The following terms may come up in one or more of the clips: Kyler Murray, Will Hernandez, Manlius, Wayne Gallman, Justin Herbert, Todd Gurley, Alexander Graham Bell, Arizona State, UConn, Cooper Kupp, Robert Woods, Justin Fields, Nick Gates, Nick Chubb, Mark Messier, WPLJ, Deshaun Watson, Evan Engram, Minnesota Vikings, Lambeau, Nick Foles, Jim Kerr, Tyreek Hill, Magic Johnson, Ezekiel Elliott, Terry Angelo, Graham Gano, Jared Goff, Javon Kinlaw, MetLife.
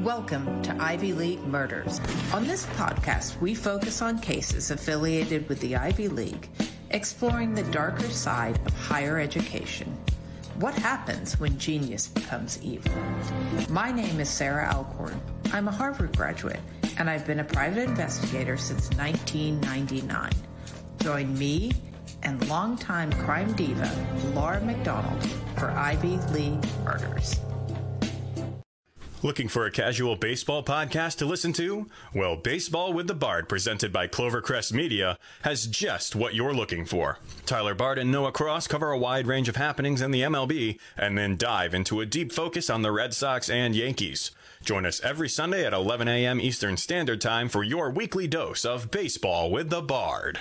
Welcome to Ivy League Murders. On this podcast, we focus on cases affiliated with the Ivy League, exploring the darker side of higher education. What happens when genius becomes evil? My name is Sarah Alcorn. I'm a Harvard graduate, and I've been a private investigator since 1999. Join me and longtime crime diva Laura McDonald for Ivy League Murders. Looking for a casual baseball podcast to listen to? Well, Baseball with the Bard, presented by Clovercrest Media, has just what you're looking for. Tyler Bard and Noah Cross cover a wide range of happenings in the MLB and then dive into a deep focus on the Red Sox and Yankees. Join us every Sunday at 11 a.m. Eastern Standard Time for your weekly dose of Baseball with the Bard.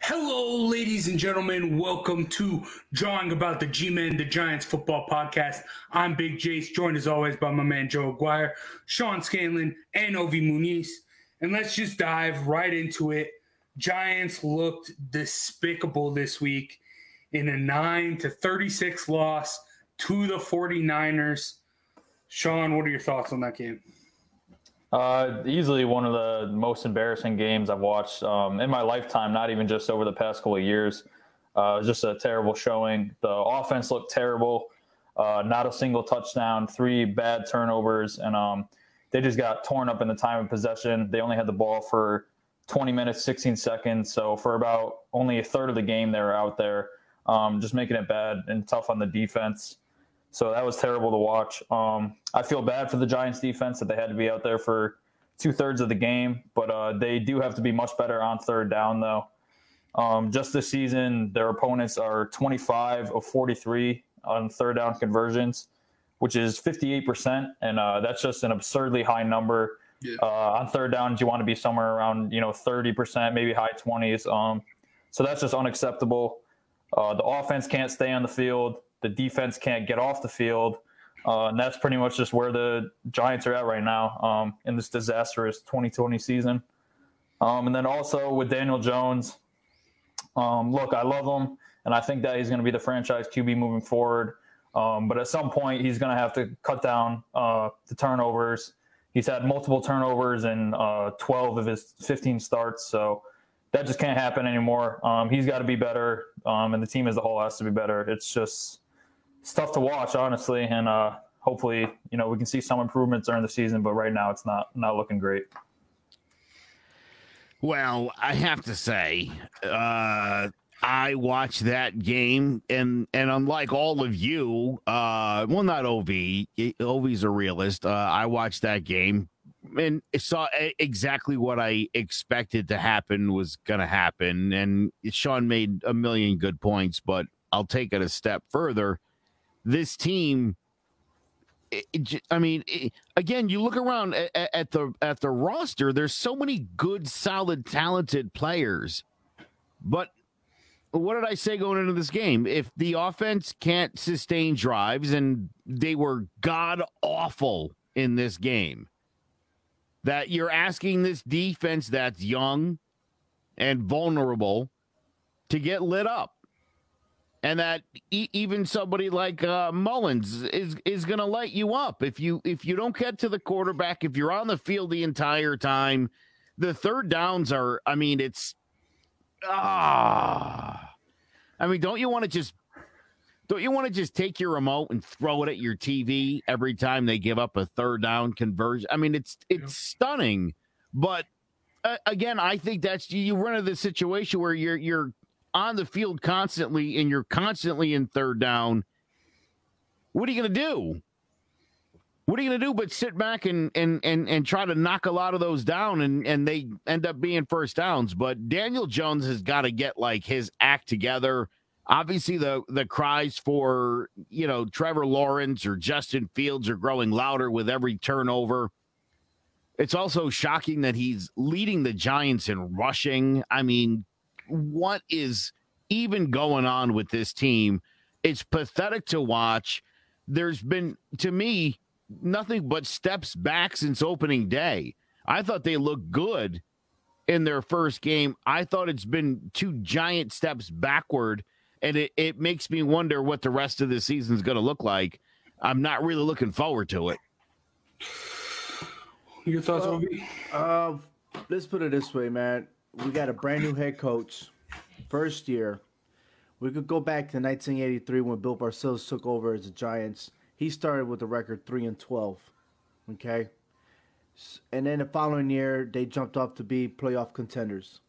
Hello, ladies and gentlemen. Welcome to Drawing About the G-Men, the Giants football podcast. I'm Big Jace, joined as always by my man Joe Aguirre, Sean Scanlon, and Ovi Muniz. And let's just dive right into it. Giants looked despicable this week in a 9-36 loss to the 49ers. Sean, what are your thoughts on that game? Easily one of the most embarrassing games I've watched in my lifetime, not even just over the past couple of years. It was just a terrible showing. The offense looked terrible. Not a single touchdown, three bad turnovers, and they just got torn up in the time of possession. They only had the ball for 20 minutes, 16 seconds. So for about only a third of the game, they were out there, just making it bad and tough on the defense. So that was terrible to watch. I feel bad for the Giants defense that they had to be out there for two-thirds of the game, but they do have to be much better on third down, though. Just this season, their opponents are 25 of 43 on third down conversions, which is 58%, and that's just an absurdly high number. Yeah. On third downs, you want to be somewhere around 30%, maybe high 20s. So that's just unacceptable. The offense can't stay on the field. The defense can't get off the field, and that's pretty much just where the Giants are at right now in this disastrous 2020 season. And then also with Daniel Jones, look, I love him, and I think that he's going to be the franchise QB moving forward. But at some point, he's going to have to cut down the turnovers. He's had multiple turnovers in 12 of his 15 starts, so that just can't happen anymore. He's got to be better, and the team as a whole has to be better. It's just – it's tough to watch, honestly, and hopefully, we can see some improvements during the season, but right now it's not looking great. Well, I have to say, I watched that game, and unlike all of you, well, not Ovi. Ovi's a realist. I watched that game and saw exactly what I expected to happen was going to happen, and Sean made a million good points, but I'll take it a step further. This team, again, you look around at the roster, there's so many good, solid, talented players. But what did I say going into this game? If the offense can't sustain drives, and they were god-awful in this game, that you're asking this defense that's young and vulnerable to get lit up. And that even somebody like Mullins is going to light you up if you don't get to the quarterback. If you're on the field the entire time, the third downs are. I mean, it's don't you want to just take your remote and throw it at your TV every time they give up a third down conversion? I mean, it's stunning. But again, I think that's you run into this situation where you're on the field constantly and you're constantly in third down. What are you going to do? What are you going to do but sit back and try to knock a lot of those down, and they end up being first downs. But Daniel Jones has got to get his act together. Obviously the cries for, Trevor Lawrence or Justin Fields are growing louder with every turnover. It's also shocking that he's leading the Giants in rushing. I mean, what is even going on with this team? It's pathetic to watch. There's been, to me, nothing but steps back since opening day. I thought they looked good, in their first game. I thought it's been two giant steps backward, and it makes me wonder what the rest of the season is going to look like. I'm not really looking forward to it. Your thoughts, Obi? Let's put it this way, man. We got a brand new head coach, first year. We could go back to 1983 when Bill Parcells took over as the Giants. He started with a record 3-12, okay? And then the following year, they jumped up to be playoff contenders.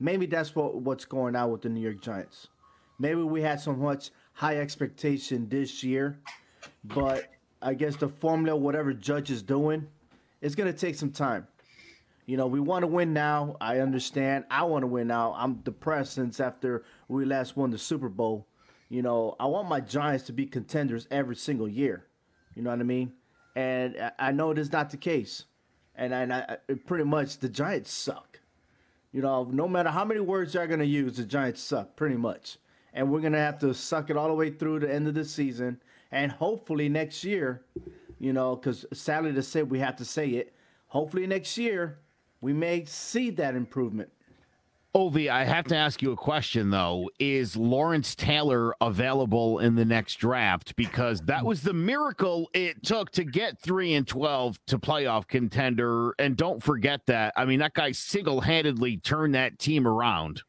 Maybe that's what's going on with the New York Giants. Maybe we had so much high expectation this year, but I guess the formula, whatever Judge is doing, it's going to take some time. You know, we want to win now. I understand. I want to win now. I'm depressed since after we last won the Super Bowl. You know, I want my Giants to be contenders every single year. You know what I mean? And I know that's not the case. And pretty much the Giants suck. You know, no matter how many words they're going to use, the Giants suck pretty much. And we're going to have to suck it all the way through the end of the season. And hopefully next year, you know, because sadly to say we have to say it, hopefully next year, we may see that improvement. Ovi, I have to ask you a question, though. Is Lawrence Taylor available in the next draft? Because that was the miracle it took to get 3-12 to playoff contender. And don't forget that. I mean, that guy single-handedly turned that team around.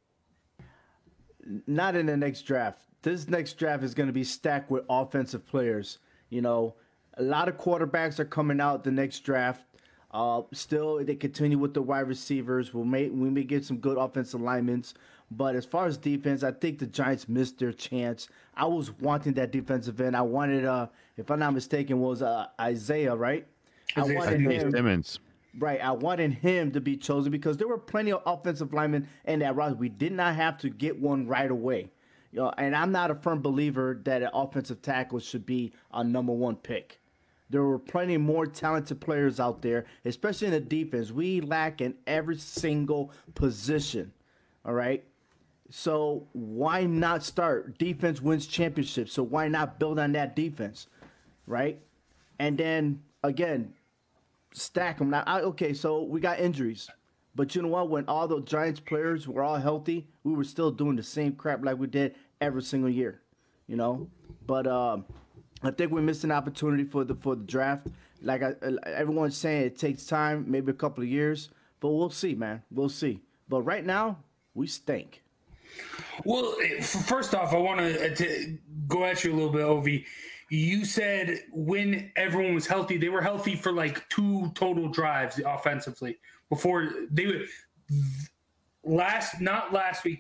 Not in the next draft. This next draft is going to be stacked with offensive players. You know, a lot of quarterbacks are coming out the next draft. Still, they continue with the wide receivers. We may get some good offensive alignments. But as far as defense, I think the Giants missed their chance. I was wanting that defensive end. I wanted, if I'm not mistaken, was Isaiah, right? I wanted Simmons. Right. I wanted him to be chosen because there were plenty of offensive linemen in that roster. We did not have to get one right away. You know, and I'm not a firm believer that an offensive tackle should be a number one pick. There were plenty more talented players out there, especially in the defense. We lack in every single position, all right? So why not start? Defense wins championships, so why not build on that defense, right? And then, again, stack them. Now, okay, so we got injuries. But you know what? When all the Giants players were all healthy, we were still doing the same crap like we did every single year, you know? But I think we missed an opportunity for the draft. Like everyone's saying, it takes time, maybe a couple of years, but we'll see, man. We'll see. But right now, we stink. Well, first off, I want to go at you a little bit, Ovi. You said when everyone was healthy, they were healthy for like two total drives offensively before they would. The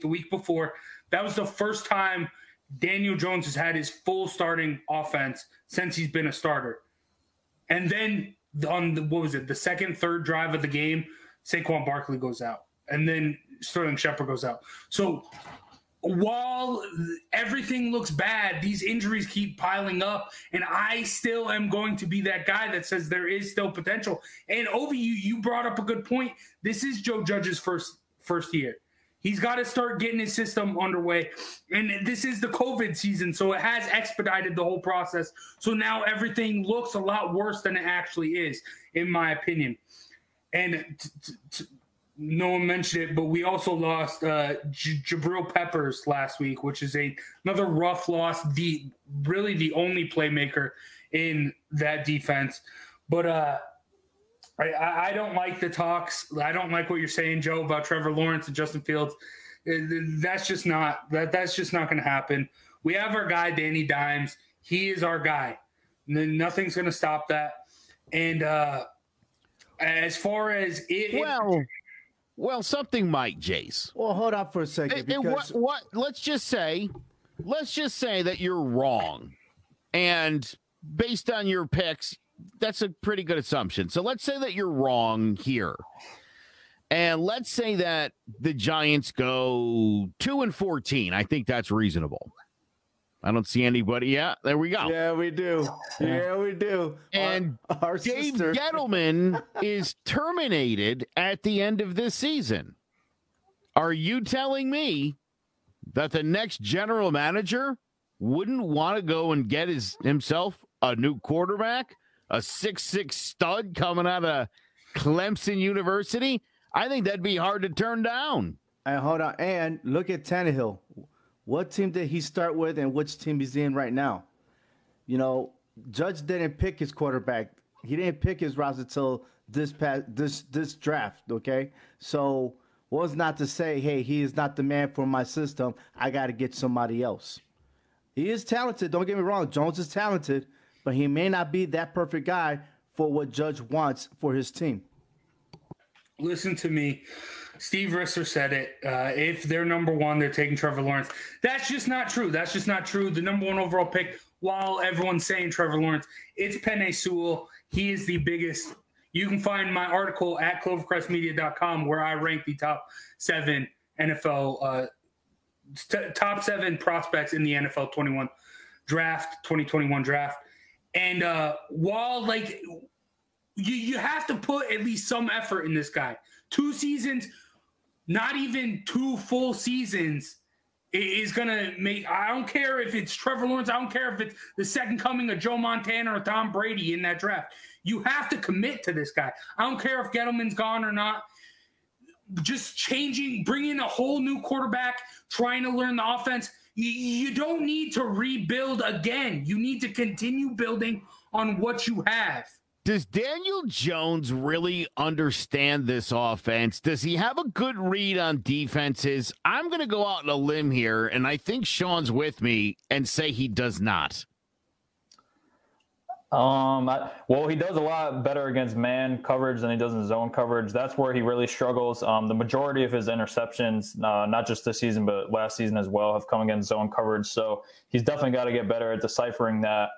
week before, that was the first time Daniel Jones has had his full starting offense since he's been a starter. And then on the second, third drive of the game, Saquon Barkley goes out. And then Sterling Shepard goes out. So while everything looks bad, these injuries keep piling up. And I still am going to be that guy that says there is still potential. And Ovi, you brought up a good point. This is Joe Judge's first year. He's got to start getting his system underway. And this is the COVID season, so it has expedited the whole process. So now everything looks a lot worse than it actually is, in my opinion. And no one mentioned it, but we also lost Jabril Peppers last week, which is another rough loss, really the only playmaker in that defense. But I don't like the talks. I don't like what you're saying, Joe, about Trevor Lawrence and Justin Fields. That's just not going to happen. We have our guy, Danny Dimes. He is our guy. Nothing's going to stop that. And as far as it, well, something might, Jace. Well, hold up for a second. Let's just say that you're wrong, and based on your picks. That's a pretty good assumption. So let's say that you're wrong here. And let's say that the Giants go 2-14. I think that's reasonable. I don't see anybody. Yeah, there we go. Yeah, we do. Yeah, we do. And our Dave sister. Gettleman is terminated at the end of this season. Are you telling me that the next general manager wouldn't want to go and get himself a new quarterback? A 6'6" stud coming out of Clemson University. I think that'd be hard to turn down. And hold on. And look at Tannehill. What team did he start with and which team he's in right now? You know, Judge didn't pick his quarterback. He didn't pick his roster until this draft, okay? So was not to say, hey, he is not the man for my system. I got to get somebody else. He is talented. Don't get me wrong. Jones is talented, but he may not be that perfect guy for what Judge wants for his team. Listen to me. Steve Risser said it. If they're number one, they're taking Trevor Lawrence. That's just not true. That's just not true. The number one overall pick, while everyone's saying Trevor Lawrence, it's Penei Sewell. He is the biggest. You can find my article at clovercrestmedia.com where I rank the top seven NFL, top seven prospects in the NFL 2021 draft. And while, like, you have to put at least some effort in this guy. 2 seasons, not even 2 full seasons is going to make – I don't care if it's Trevor Lawrence. I don't care if it's the second coming of Joe Montana or Tom Brady in that draft. You have to commit to this guy. I don't care if Gettleman's gone or not. Just changing, bringing a whole new quarterback, trying to learn the offense. You don't need to rebuild again. You need to continue building on what you have. Does Daniel Jones really understand this offense? Does he have a good read on defenses? I'm going to go out on a limb here, and I think Sean's with me, and say he does not. Well, he does a lot better against man coverage than he does in zone coverage. That's where he really struggles. The majority of his interceptions, not just this season, but last season as well, have come against zone coverage. So he's definitely got to get better at deciphering that.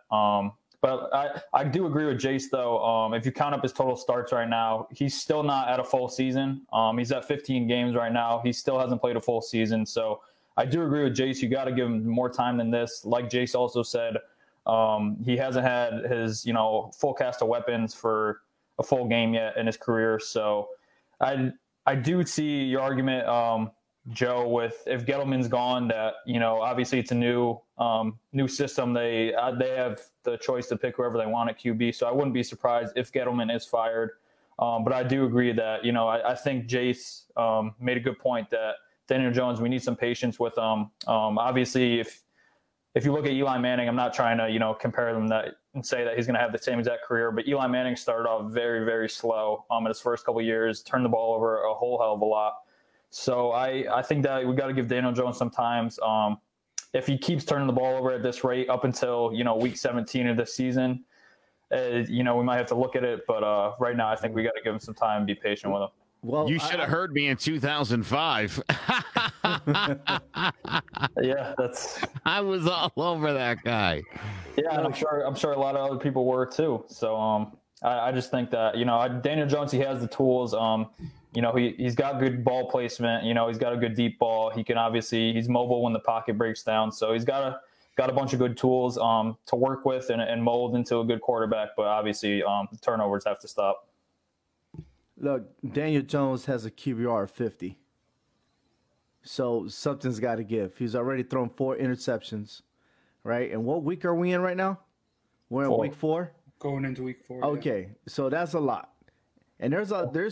But I do agree with Jace, though. If you count up his total starts right now, he's still not at a full season. He's at 15 games right now. He still hasn't played a full season. So I do agree with Jace. You got to give him more time than this. Like Jace also said, he hasn't had his, full cast of weapons for a full game yet in his career. So I do see your argument, Joe, with if Gettleman's gone, that, obviously it's a new system. They have the choice to pick whoever they want at QB. So I wouldn't be surprised if Gettleman is fired. But I do agree that, I think Jace made a good point that Daniel Jones, we need some patience with him. Obviously, if you look at Eli Manning, I'm not trying to, compare them that and say that he's going to have the same exact career, but Eli Manning started off very, very slow in his first couple of years, turned the ball over a whole hell of a lot. So I think that we got to give Daniel Jones some time. If he keeps turning the ball over at this rate up until, week 17 of this season, we might have to look at it. But right now, I think we got to give him some time and be patient with him. Well, you should have heard me in 2005. Yeah, I was all over that guy. Yeah, and I'm sure a lot of other people were too. So I just think that, Daniel Jones, he has the tools. He's got good ball placement. He's got a good deep ball. He can obviously, he's mobile when the pocket breaks down. So he's got a bunch of good tools to work with and mold into a good quarterback. But obviously, the turnovers have to stop. Look, Daniel Jones has a QBR of 50. So something's got to give. He's already thrown 4 interceptions, right? And what week are we in right now? We're in week 4? Going into week 4. Okay, yeah. So that's a lot. And there's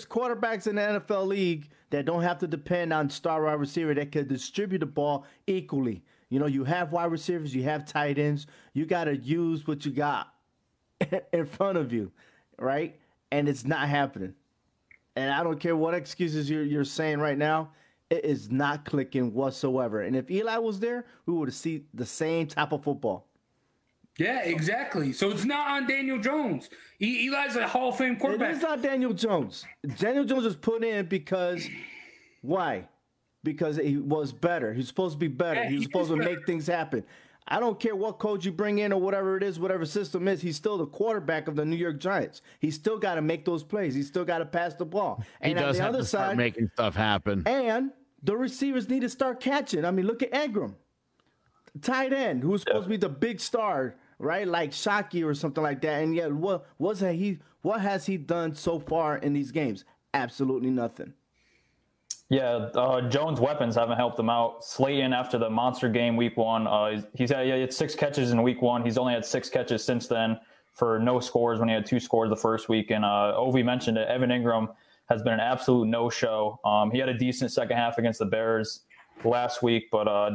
quarterbacks in the NFL league that don't have to depend on star wide receiver that can distribute the ball equally. You have wide receivers, you have tight ends. You got to use what you got in front of you, right? And it's not happening. And I don't care what excuses you're saying right now. It is not clicking whatsoever. And if Eli was there, we would have seen the same type of football. Yeah, exactly. So it's not on Daniel Jones. Eli's a Hall of Fame quarterback. It is not Daniel Jones. Daniel Jones was put in because – why? Because he was better. He was supposed to be better. Yeah, he was supposed to make things happen. I don't care what coach you bring in or whatever it is, whatever system is, he's still the quarterback of the New York Giants. He's still got to make those plays. He's still got to pass the ball. And on the other side, making stuff happen. And the receivers need to start catching. I mean, look at Engram, tight end, who's supposed to be the big star, right? Like Shockey or something like that. And yet, what has he done so far in these games? Absolutely nothing. Yeah, Jones' weapons haven't helped him out. Slayton, after the monster game week 1, he had 6 catches in week 1. He's only had 6 catches since then for no scores when he had 2 scores the first week. And Ovi mentioned it, Evan Engram has been an absolute no-show. He had a decent second half against the Bears last week, but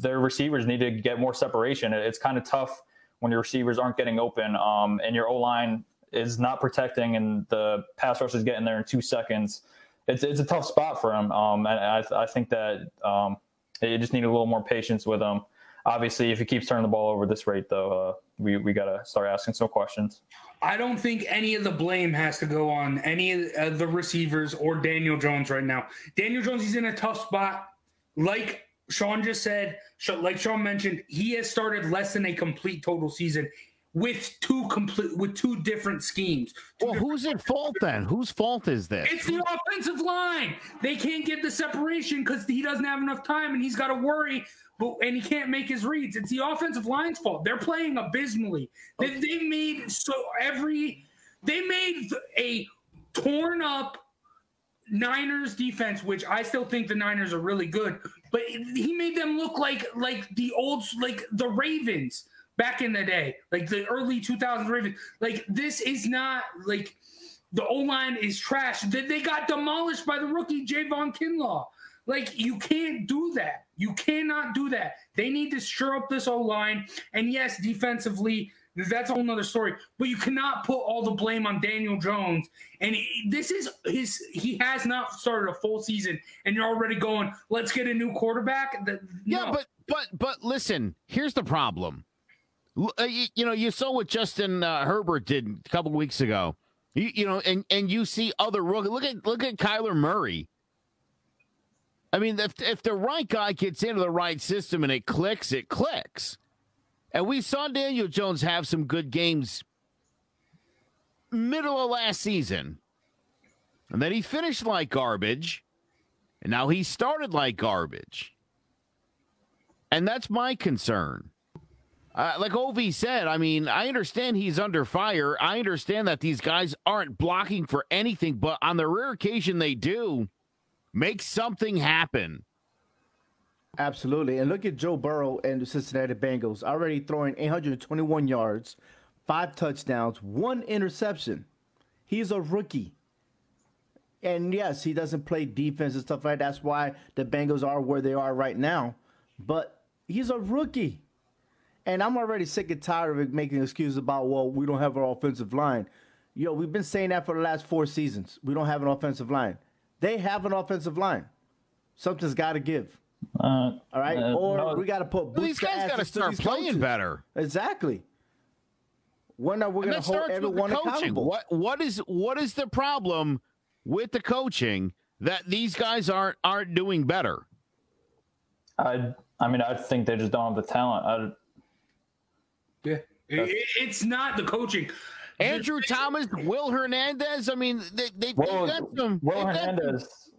their receivers need to get more separation. It's kind of tough when your receivers aren't getting open, and your O-line is not protecting, and the pass rush is getting there in 2 seconds. It's a tough spot for him, and I think that you just need a little more patience with him. Obviously, if he keeps turning the ball over this rate, though, we got to start asking some questions. I don't think any of the blame has to go on any of the receivers or Daniel Jones right now. Daniel Jones, he's in a tough spot. Like Sean just said, like Sean mentioned, he has started less than a complete total season with two different schemes. Well, who's at fault then? Whose fault is this? It's the offensive line. They can't get the separation because he doesn't have enough time and he's got to worry, and he can't make his reads. It's the offensive line's fault. They're playing abysmally. They made a torn up Niners defense, which I still think the Niners are really good, but he made them look like the Ravens back in the day, like the early 2000s Ravens. Like, this is not like the O-line is trash. They got demolished by the rookie Javon Kinlaw. Like, you can't do that. You cannot do that. They need to shore up this O-line. And yes, defensively, that's a whole nother story. But you cannot put all the blame on Daniel Jones. And he has not started a full season, and you're already going, let's get a new quarterback. Yeah, but listen, here's the problem. You saw what Justin Herbert did a couple weeks ago. And you see other rookies. Look at Kyler Murray. I mean, if the right guy gets into the right system and it clicks. And we saw Daniel Jones have some good games middle of last season. And then he finished like garbage. And now he started like garbage. And that's my concern. Like Ovi said, I mean, I understand he's under fire. I understand that these guys aren't blocking for anything, but on the rare occasion they do, make something happen. Absolutely. And look at Joe Burrow and the Cincinnati Bengals, already throwing 821 yards, 5 touchdowns, 1 interception. He's a rookie. And yes, he doesn't play defense and stuff like that. That's why the Bengals are where they are right now. But he's a rookie. And I'm already sick and tired of making excuses about, well, we don't have our offensive line. Yo, we've been saying that for the last 4 seasons. We don't have an offensive line. They have an offensive line. Something's got to give. All right? We got to put boots. These guys got to start playing coaches better. Exactly. When are we going to hold everyone accountable? What is the problem with the coaching that these guys aren't doing better? I mean, I think they just don't have the talent. Yeah, it's not the coaching. Andrew Thomas, Will Hernandez. I mean, Will Hernandez,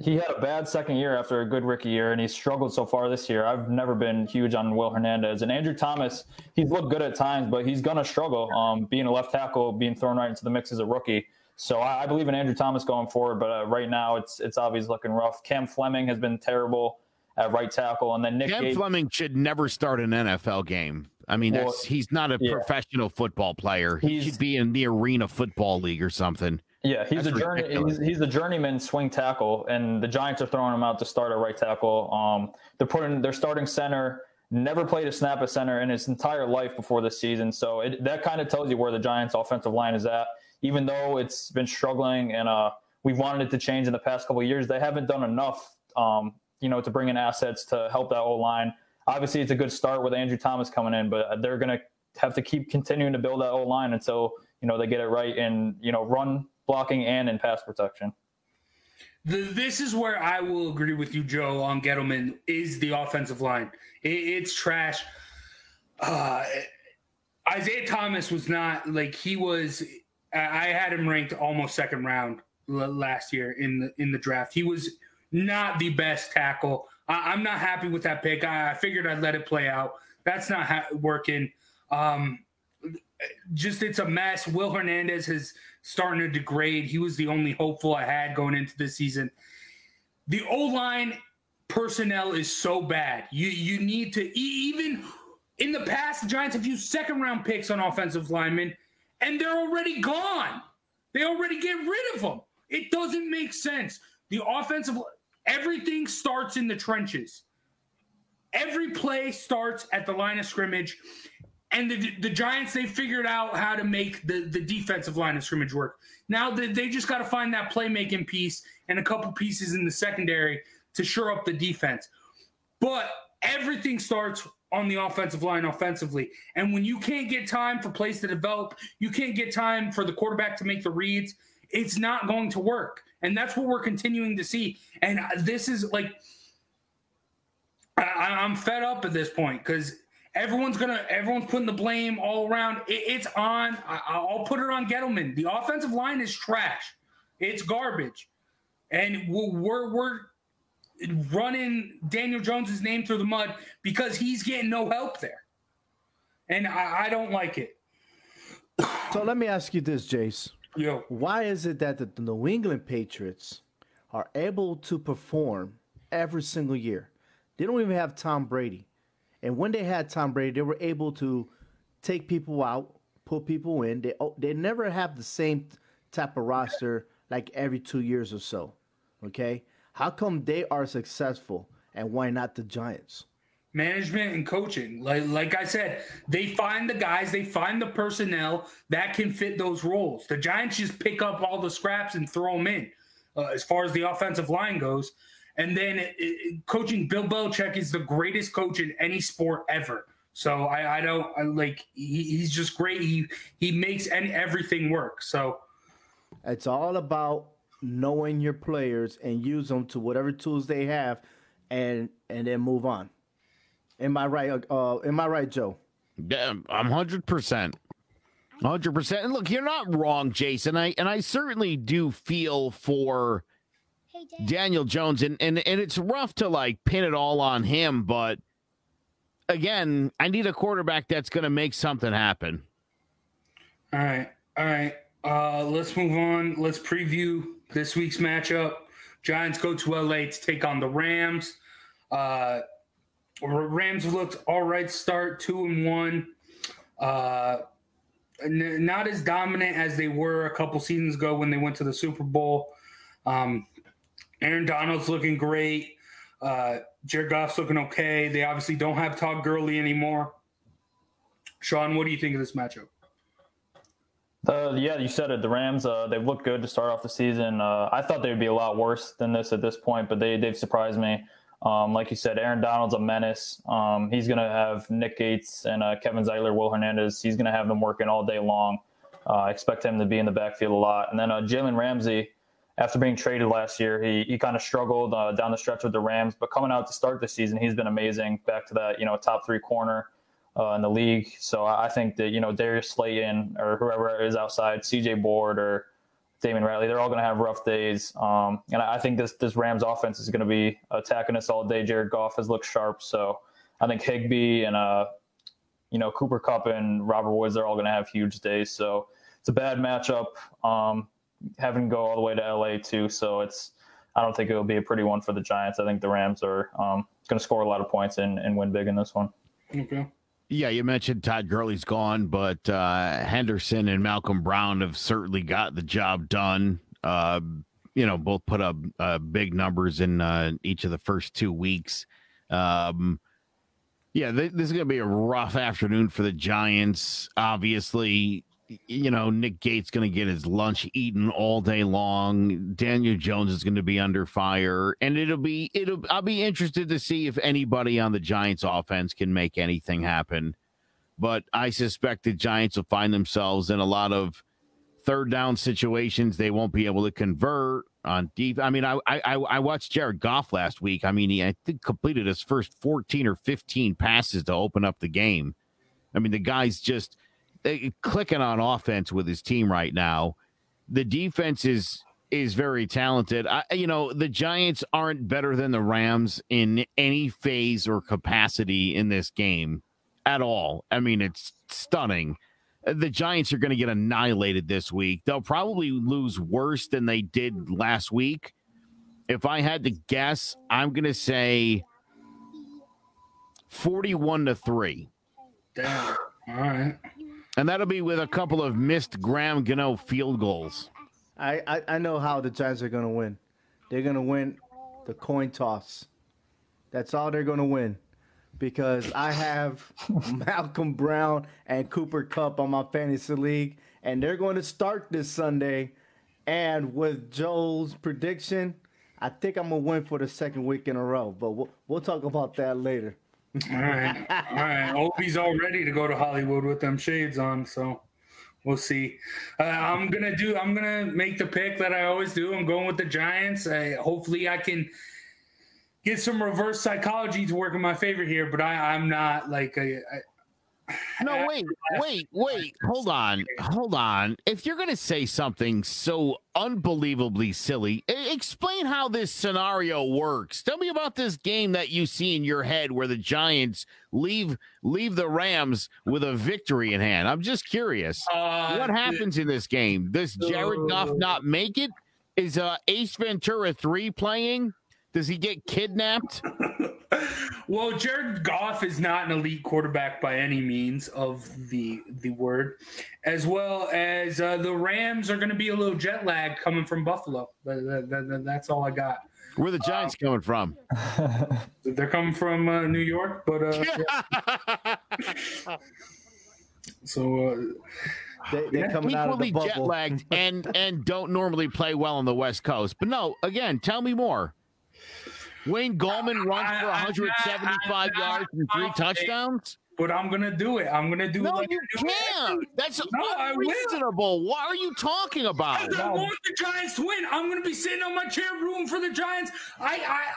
he had a bad second year after a good rookie year, and he's struggled so far this year. I've never been huge on Will Hernandez. And Andrew Thomas, he's looked good at times, but he's going to struggle being a left tackle, being thrown right into the mix as a rookie. So I believe in Andrew Thomas going forward, but right now it's obviously looking rough. Cam Fleming has been terrible at right tackle, and then Nick Gates. Cam Fleming should never start an NFL game. I mean, he's not a professional football player. He should be in the Arena Football League or something. Yeah, he's a journeyman swing tackle, and the Giants are throwing him out to start at right tackle. They're putting their starting center, never played a snap at center in his entire life before this season. So that kind of tells you where the Giants' offensive line is at. Even though it's been struggling and we've wanted it to change in the past couple of years, they haven't done enough to bring in assets to help that O-line. Obviously, it's a good start with Andrew Thomas coming in, but they're going to have to keep continuing to build that O-line until, they get it right in, run blocking and in pass protection. This is where I will agree with you, Joe, on Gettleman, is the offensive line. It's trash. Isaiah Thomas was not, like, I had him ranked almost second round last year in the draft. He was not the best tackle. I'm not happy with that pick. I figured I'd let it play out. That's not working. It's a mess. Will Hernandez is starting to degrade. He was the only hopeful I had going into this season. The O-line personnel is so bad. You need to, even in the past, the Giants have used second-round picks on offensive linemen, and they're already gone. They already get rid of them. It doesn't make sense. The offensive, everything starts in the trenches. Every play starts at the line of scrimmage. And the Giants, they figured out how to make the defensive line of scrimmage work. Now they just got to find that playmaking piece and a couple pieces in the secondary to shore up the defense. But everything starts on the offensive line offensively. And when you can't get time for plays to develop, you can't get time for the quarterback to make the reads, it's not going to work. And that's what we're continuing to see. And this is like, I'm fed up at this point because everyone's putting the blame all around. It's on, I'll put it on Gettleman. The offensive line is trash. It's garbage. And we're running Daniel Jones's name through the mud because he's getting no help there. And I don't like it. So let me ask you this, Jace. Yo. Why is it that the New England Patriots are able to perform every single year? They don't even have Tom Brady. And when they had Tom Brady, they were able to take people out, put people in. They never have the same type of roster like every 2 years or so, okay? How come they are successful, and why not the Giants? Management and coaching. Like I said, they find the guys, they find the personnel that can fit those roles. The Giants just pick up all the scraps and throw them in as far as the offensive line goes. And then coaching, Bill Belichick is the greatest coach in any sport ever. So he's just great. He makes everything work. So it's all about knowing your players and use them to whatever tools they have, and then move on. Am I right? Joe? Yeah, I'm 100%. 100%. And look, you're not wrong, Jason. I certainly do feel for Daniel Jones, and it's rough to like pin it all on him, but again, I need a quarterback that's going to make something happen. All right. Let's move on. Let's preview this week's matchup. Giants go to LA to take on the Rams. Rams looked all right. Start 2-1. Not as dominant as they were a couple seasons ago when they went to the Super Bowl. Aaron Donald's looking great. Jared Goff's looking okay. They obviously don't have Todd Gurley anymore. Sean, what do you think of this matchup? Yeah, you said it. The Rams, they've looked good to start off the season. I thought they would be a lot worse than this at this point, but they've surprised me. Like you said, Aaron Donald's a menace. He's going to have Nick Gates and Kevin Zeitler, Will Hernandez. He's going to have them working all day long. I expect him to be in the backfield a lot. And then Jalen Ramsey, after being traded last year, he kind of struggled down the stretch with the Rams, but coming out to start the season, he's been amazing. Back to that, top three corner in the league. So I think that, Darius Slayton or whoever is outside, CJ Board or Damon Ratley, they're all going to have rough days. And I think this Rams offense is going to be attacking us all day. Jared Goff has looked sharp. So I think Higbee and, Cooper Kupp and Robert Woods, they're all going to have huge days. So it's a bad matchup. Having to go all the way to LA too, so I don't think it'll be a pretty one for the Giants. I think the Rams are going to score a lot of points and win big in this one. Okay. Yeah, you mentioned Todd Gurley's gone, but Henderson and Malcolm Brown have certainly got the job done. Both put up big numbers in each of the first 2 weeks. This is going to be a rough afternoon for the Giants. Obviously, Nick Gates going to get his lunch eaten all day long. Daniel Jones is going to be under fire, and I'll be interested to see if anybody on the Giants offense can make anything happen. But I suspect the Giants will find themselves in a lot of third down situations. They won't be able to convert on deep. I mean, I watched Jared Goff last week. I mean, he completed his first 14 or 15 passes to open up the game. I mean, the guy's just clicking on offense with his team right now. The defense is very talented. The Giants aren't better than the Rams in any phase or capacity in this game at all. I mean, it's stunning. The Giants are going to get annihilated this week. They'll probably lose worse than they did last week. If I had to guess, I'm going to say 41-3. Damn. All right. And that'll be with a couple of missed Graham Gano field goals. I know how the Giants are going to win. They're going to win the coin toss. That's all they're going to win. Because I have Malcolm Brown and Cooper Kupp on my fantasy league, and they're going to start this Sunday. And with Joe's prediction, I think I'm going to win for the second week in a row. But we'll talk about that later. All right. All right. Obi's all ready to go to Hollywood with them shades on, so we'll see. I'm going to make the pick that I always do. I'm going with the Giants. Hopefully I can – get some reverse psychology to work in my favor here, but I'm not like a. Wait. Hold on. If you're going to say something so unbelievably silly, explain how this scenario works. Tell me about this game that you see in your head where the Giants leave the Rams with a victory in hand. I'm just curious. What happens in this game? Does Jared Goff not make it? Is Ace Ventura 3 playing? Does he get kidnapped? Well, Jared Goff is not an elite quarterback by any means of the word, as well as the Rams are going to be a little jet lag coming from Buffalo. That's all I got. Where are the Giants coming from? They're coming from New York, but so they're coming out of the bubble. Jet lagged and don't normally play well on the West Coast. But no, again, tell me more. Wayne Gallman runs for 175 yards and 3 touchdowns? But I'm going to do it. I'm going to do it. No, you can't. That's unreasonable. What are you talking about? Because I want the Giants to win. I'm going to be sitting on my chair rooting for the Giants. I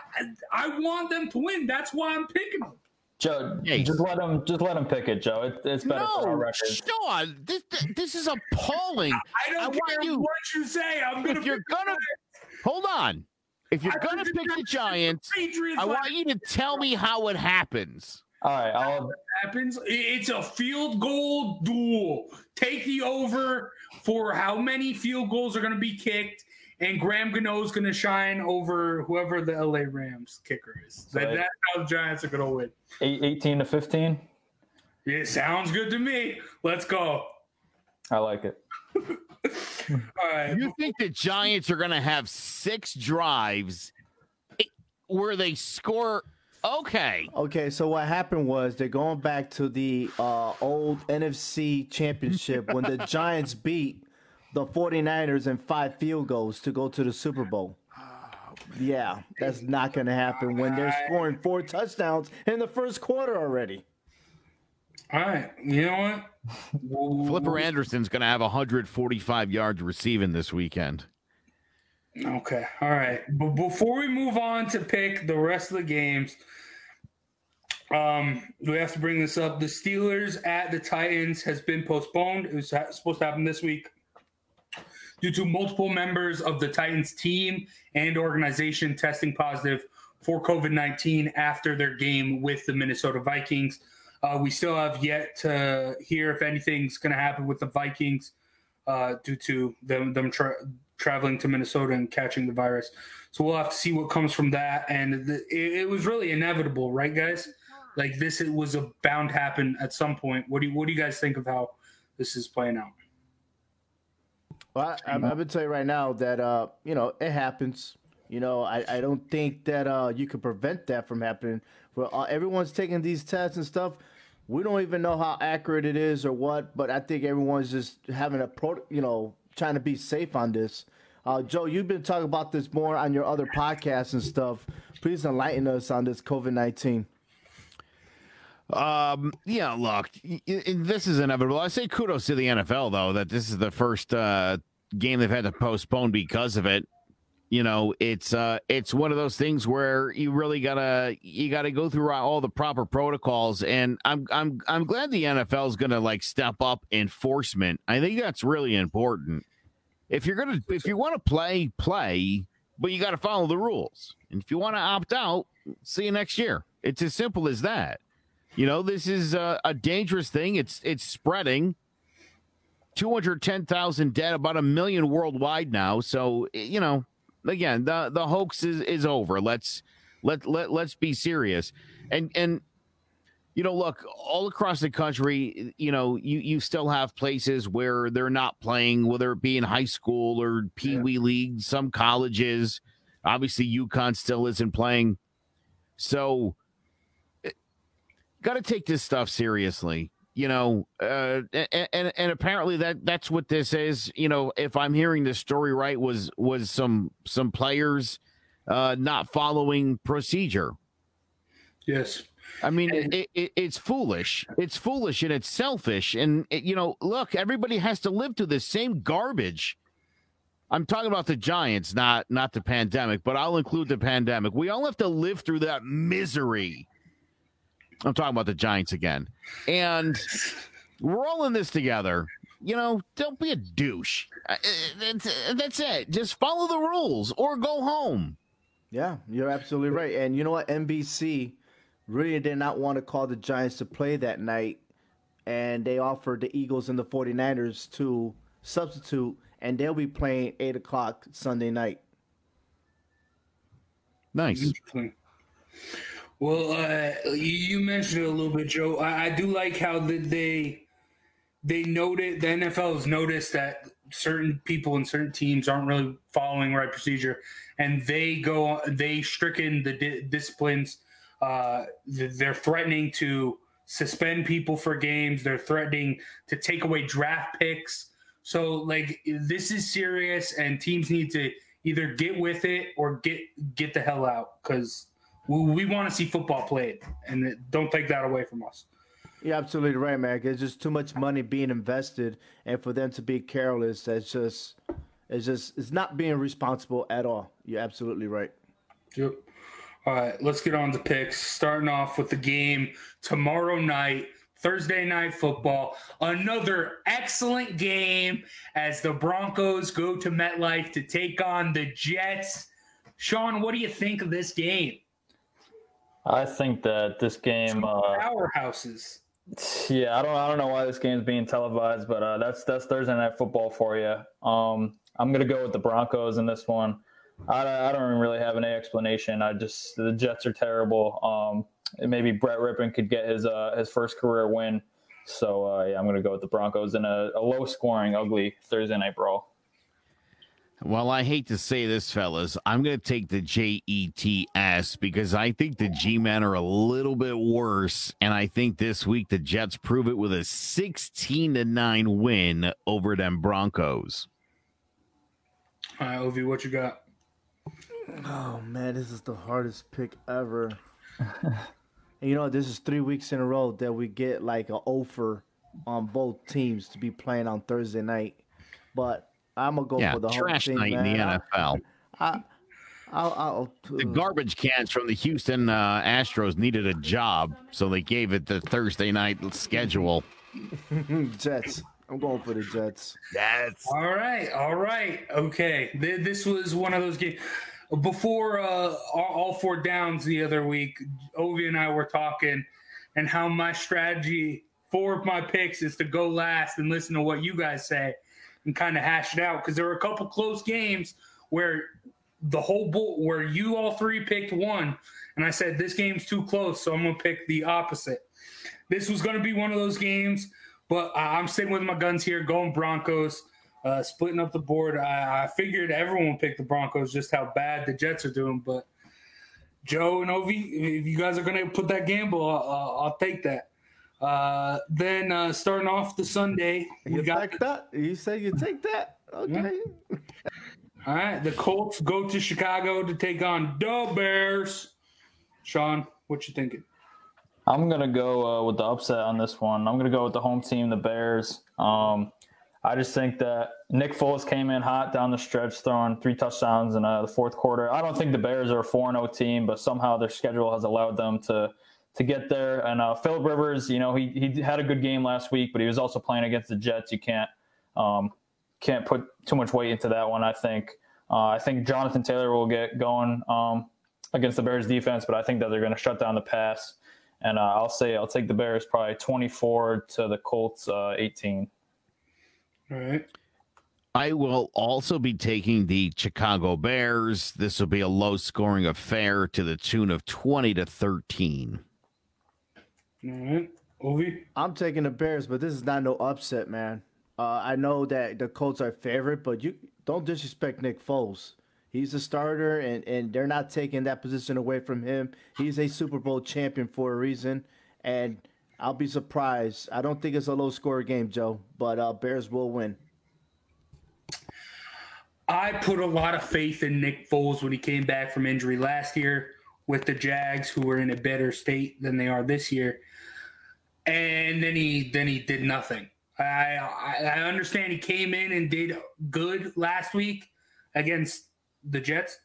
want them to win. That's why I'm picking them. Joe, just let him pick it, Joe. It's better for our record. Sean, this is appalling. I don't care what you say. I'm going to pick it. Hold on. If you're going to pick the Giants, I want you to tell me how it happens. All right. It's a field goal duel. Take the over for how many field goals are going to be kicked, and Graham Gano is going to shine over whoever the L.A. Rams kicker is. So that's how the Giants are going to win. 18-15? Yeah, sounds good to me. Let's go. I like it. All right. You think the Giants are going to have 6 drives where they score? Okay. So what happened was they're going back to the old NFC Championship when the Giants beat the 49ers in 5 field goals to go to the Super Bowl. Yeah, that's not going to happen when they're scoring 4 touchdowns in the first quarter already. All right, you know what? Flipper Anderson's going to have 145 yards receiving this weekend. Okay, all right. But before we move on to pick the rest of the games, we have to bring this up. The Steelers at the Titans has been postponed. It was supposed to happen this week due to multiple members of the Titans team and organization testing positive for COVID-19 after their game with the Minnesota Vikings. We still have yet to hear if anything's going to happen with the Vikings due to them traveling to Minnesota and catching the virus. So we'll have to see what comes from that. And it was really inevitable, right, guys? Like it was bound to happen at some point. What do you guys think of how this is playing out? Well, I'm going to tell you right now that, it happens. You know, I don't think that you can prevent that from happening. But everyone's taking these tests and stuff. We don't even know how accurate it is or what, but I think everyone's just having trying to be safe on this. Joe, you've been talking about this more on your other podcasts and stuff. Please enlighten us on this COVID-19. Yeah, look, this is inevitable. I say kudos to the NFL, though, that this is the first game they've had to postpone because of it. You know, it's one of those things where you really gotta go through all the proper protocols, and I'm glad the NFL is gonna step up enforcement. I think that's really important. If you want to play, but you got to follow the rules. And if you want to opt out, see you next year. It's as simple as that. You know, this is a dangerous thing. It's spreading. 210,000 dead, about 1 million worldwide now. So you know. Again, the hoax is over. Let's be serious. And you know, look, all across the country, you know, you still have places where they're not playing, whether it be in high school or Pee Wee League, some colleges. Obviously, UConn still isn't playing. So, got to take this stuff seriously, you know, and apparently that's what this is. You know, if I'm hearing this story right, was some players not following procedure. Yes. I mean, it's foolish. It's foolish and it's selfish. And, you know, look, everybody has to live through the same garbage. I'm talking about the Giants, not the pandemic, but I'll include the pandemic. We all have to live through that misery. I'm talking about the Giants again. And we're all in this together. You know, don't be a douche. That's it. Just follow the rules or go home. Yeah, you're absolutely right. And you know what? NBC really did not want to call the Giants to play that night, and they offered the Eagles and the 49ers to substitute, and they'll be playing 8 o'clock Sunday night. Nice. Well, you mentioned it a little bit, Joe. I do like how they noted, the NFL has noticed that certain people and certain teams aren't really following right procedure, and they stricken the disciplines. They're threatening to suspend people for games. They're threatening to take away draft picks. So, like, this is serious, and teams need to either get with it or get the hell out, because we want to see football played, and don't take that away from us. You're absolutely right, man. There's just too much money being invested, and for them to be careless, it's not being responsible at all. You're absolutely right. Yep. All right, let's get on to picks. Starting off with the game tomorrow night, Thursday Night Football. Another excellent game as the Broncos go to MetLife to take on the Jets. Sean, what do you think of this game? I think that this game powerhouses. Yeah, I don't know why this game's being televised, but that's Thursday Night Football for you. I'm gonna go with the Broncos in this one. I don't really have any explanation. The Jets are terrible. Maybe Brett Rippon could get his first career win. So yeah, I'm gonna go with the Broncos in a low scoring, ugly Thursday night brawl. Well, I hate to say this, fellas. I'm going to take the Jets because I think the G-Men are a little bit worse. And I think this week the Jets prove it with a 16-9 win over them Broncos. All right, Ovi, what you got? Oh, man, this is the hardest pick ever. And you know, this is 3 weeks in a row that we get like an offer on both teams to be playing on Thursday night. But I'm gonna go for the whole thing, night, man. In the NFL. The garbage cans from the Houston Astros needed a job, so they gave it the Thursday night schedule. Jets. I'm going for the Jets. Jets. All right. Okay. This was one of those games. Before all four downs the other week, Ovi and I were talking, and how my strategy for my picks is to go last and listen to what you guys say and kind of hash it out, because there were a couple close games where where you all three picked one, and I said this game's too close, so I'm gonna pick the opposite. This was gonna be one of those games, but I'm sitting with my guns here, going Broncos, splitting up the board. I figured everyone picked the Broncos, just how bad the Jets are doing. But Joe and Ovi, if you guys are gonna put that gamble, I'll take that. Then starting off the Sunday, you got that. You say you take that, okay? Yeah. All right, the Colts go to Chicago to take on the Bears. Sean, what you thinking? I'm gonna go with the upset on this one. I'm gonna go with the home team, the Bears. I just think that Nick Foles came in hot down the stretch, throwing 3 touchdowns in the fourth quarter. I don't think the Bears are a 4-0 team, but somehow their schedule has allowed them to get there. And Phillip Rivers, you know, he had a good game last week, but he was also playing against the Jets. You can't put too much weight into that one, I think. I think Jonathan Taylor will get going against the Bears defense, but I think that they're going to shut down the pass. And I'll take the Bears probably 24 to the Colts 18. All right. I will also be taking the Chicago Bears. This will be a low-scoring affair to the tune of 20-13. All right. Ovi? I'm taking the Bears, but this is not no upset, man. I know that the Colts are favorite, but you don't disrespect Nick Foles. He's a starter, and they're not taking that position away from him. He's a Super Bowl champion for a reason, and I'll be surprised. I don't think it's a low-score game, Joe, but Bears will win. I put a lot of faith in Nick Foles when he came back from injury last year with the Jags, who were in a better state than they are this year. And then he did nothing. I understand he came in and did good last week against the Jets,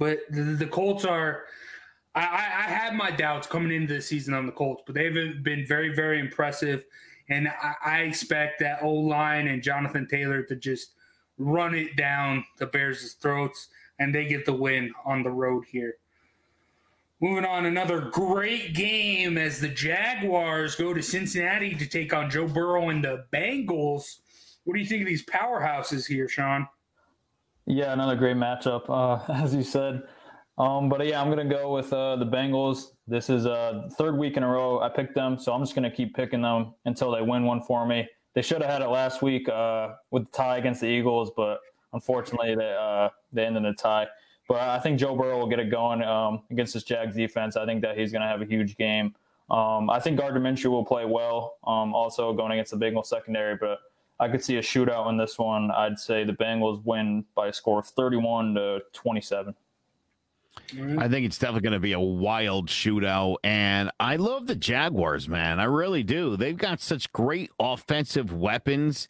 but the Colts are – I had my doubts coming into the season on the Colts, but they've been very, very impressive, and I expect that O-line and Jonathan Taylor to just run it down the Bears' throats, and they get the win on the road here. Moving on, another great game as the Jaguars go to Cincinnati to take on Joe Burrow and the Bengals. What do you think of these powerhouses here, Sean? Yeah, another great matchup, as you said. But, yeah, I'm going to go with the Bengals. This is third week in a row I picked them, so I'm just going to keep picking them until they win one for me. They should have had it last week with the tie against the Eagles, but unfortunately they ended in a tie. But I think Joe Burrow will get it going against this Jags defense. I think that he's going to have a huge game. I think Gardner Minshew will play well, also going against the Bengals secondary. But I could see a shootout in this one. I'd say the Bengals win by a score of 31-27. I think it's definitely going to be a wild shootout. And I love the Jaguars, man. I really do. They've got such great offensive weapons.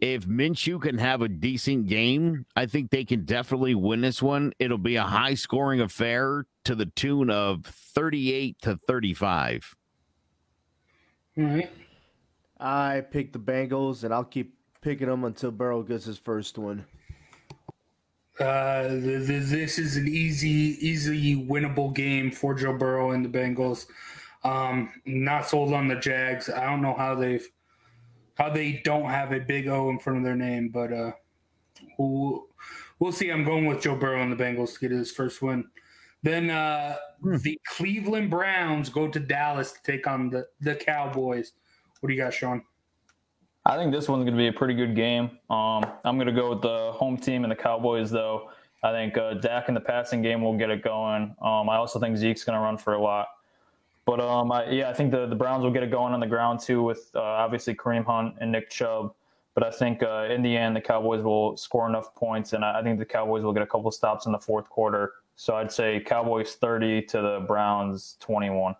If Minshew can have a decent game, I think they can definitely win this one. It'll be a high-scoring affair to the tune of 38-35. All right. I picked the Bengals, and I'll keep picking them until Burrow gets his first one. This is an easily winnable game for Joe Burrow and the Bengals. Not sold on the Jags. I don't know how they don't have a big O in front of their name, but we'll see. I'm going with Joe Burrow and the Bengals to get his first win. Then the Cleveland Browns go to Dallas to take on the Cowboys. What do you got, Sean? I think this one's going to be a pretty good game. I'm going to go with the home team and the Cowboys, though. I think Dak in the passing game will get it going. I also think Zeke's going to run for a lot. But, I think the Browns will get it going on the ground, too, with obviously Kareem Hunt and Nick Chubb. But I think in the end, the Cowboys will score enough points, and I think the Cowboys will get a couple stops in the fourth quarter. So I'd say Cowboys 30 to the Browns 21.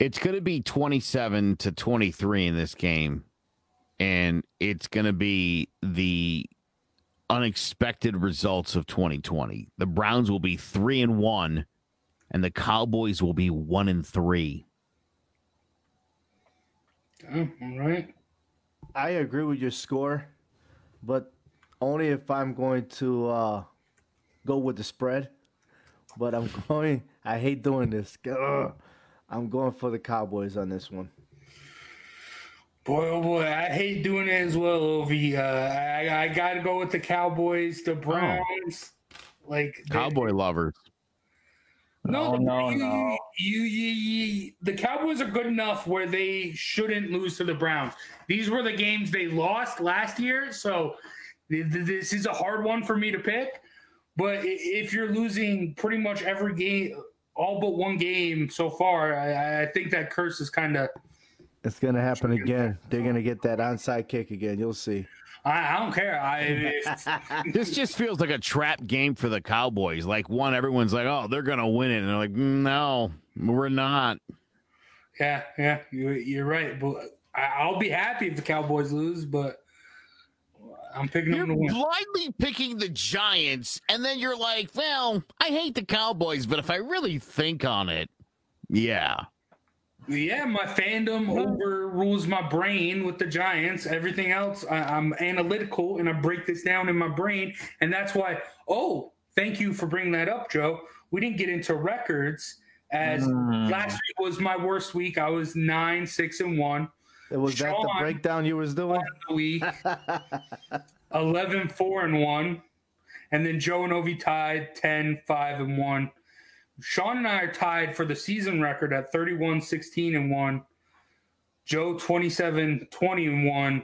It's going to be 27-23 in this game, and it's going to be the unexpected results of 2020. The Browns will be 3-1. And the Cowboys will be 1-3. Oh, all right. I agree with your score, but only if I'm going to go with the spread. But I hate doing this. Ugh. I'm going for the Cowboys on this one. Boy, oh boy, I hate doing it as well, Ovi. I got to go with the Cowboys, the Browns. Cowboy lovers. No. The Cowboys are good enough where they shouldn't lose to the Browns. These were the games they lost last year, so this is a hard one for me to pick. But if you're losing pretty much every game, all but one game so far, I think that curse is kind of... It's going to happen again. They're going to get that onside kick again. You'll see. I don't care. This just feels like a trap game for the Cowboys. Everyone's like, oh, they're going to win it. And they're like, no, we're not. Yeah, you're right. But I'll be happy if the Cowboys lose, but I'm picking them to win. You're blindly picking the Giants, and then you're like, well, I hate the Cowboys, but if I really think on it, yeah. Yeah, my fandom overrules my brain with the Giants. Everything else, I'm analytical, and I break this down in my brain. And that's why, thank you for bringing that up, Joe. We didn't get into records, as last week was my worst week. I was 9-6-1. Was Sean, that the breakdown you was doing? The week, 11-4-1. And then Joe and Ovi tied 10-5-1. Sean and I are tied for the season record at 31-16-1. Joe 27-20-1.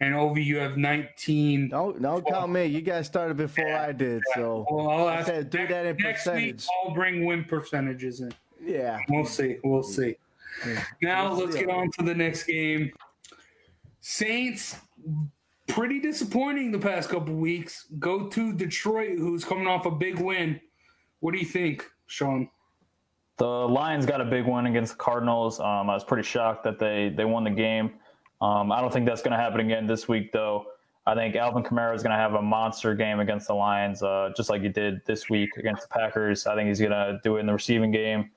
And Ovi, you have 19. Don't count me. You guys started before I did. Yeah. So well, I'll said, do that in next percentage. Week, I'll bring win percentages in. Yeah. We'll see. We'll see. Yeah. Now let's get on to the next game. Saints, pretty disappointing the past couple weeks. Go to Detroit, who's coming off a big win. What do you think, Sean? The Lions got a big win against the Cardinals. I was pretty shocked that they won the game. I don't think that's going to happen again this week, though. I think Alvin Kamara is going to have a monster game against the Lions, just like he did this week against the Packers. I think he's going to do it in the receiving game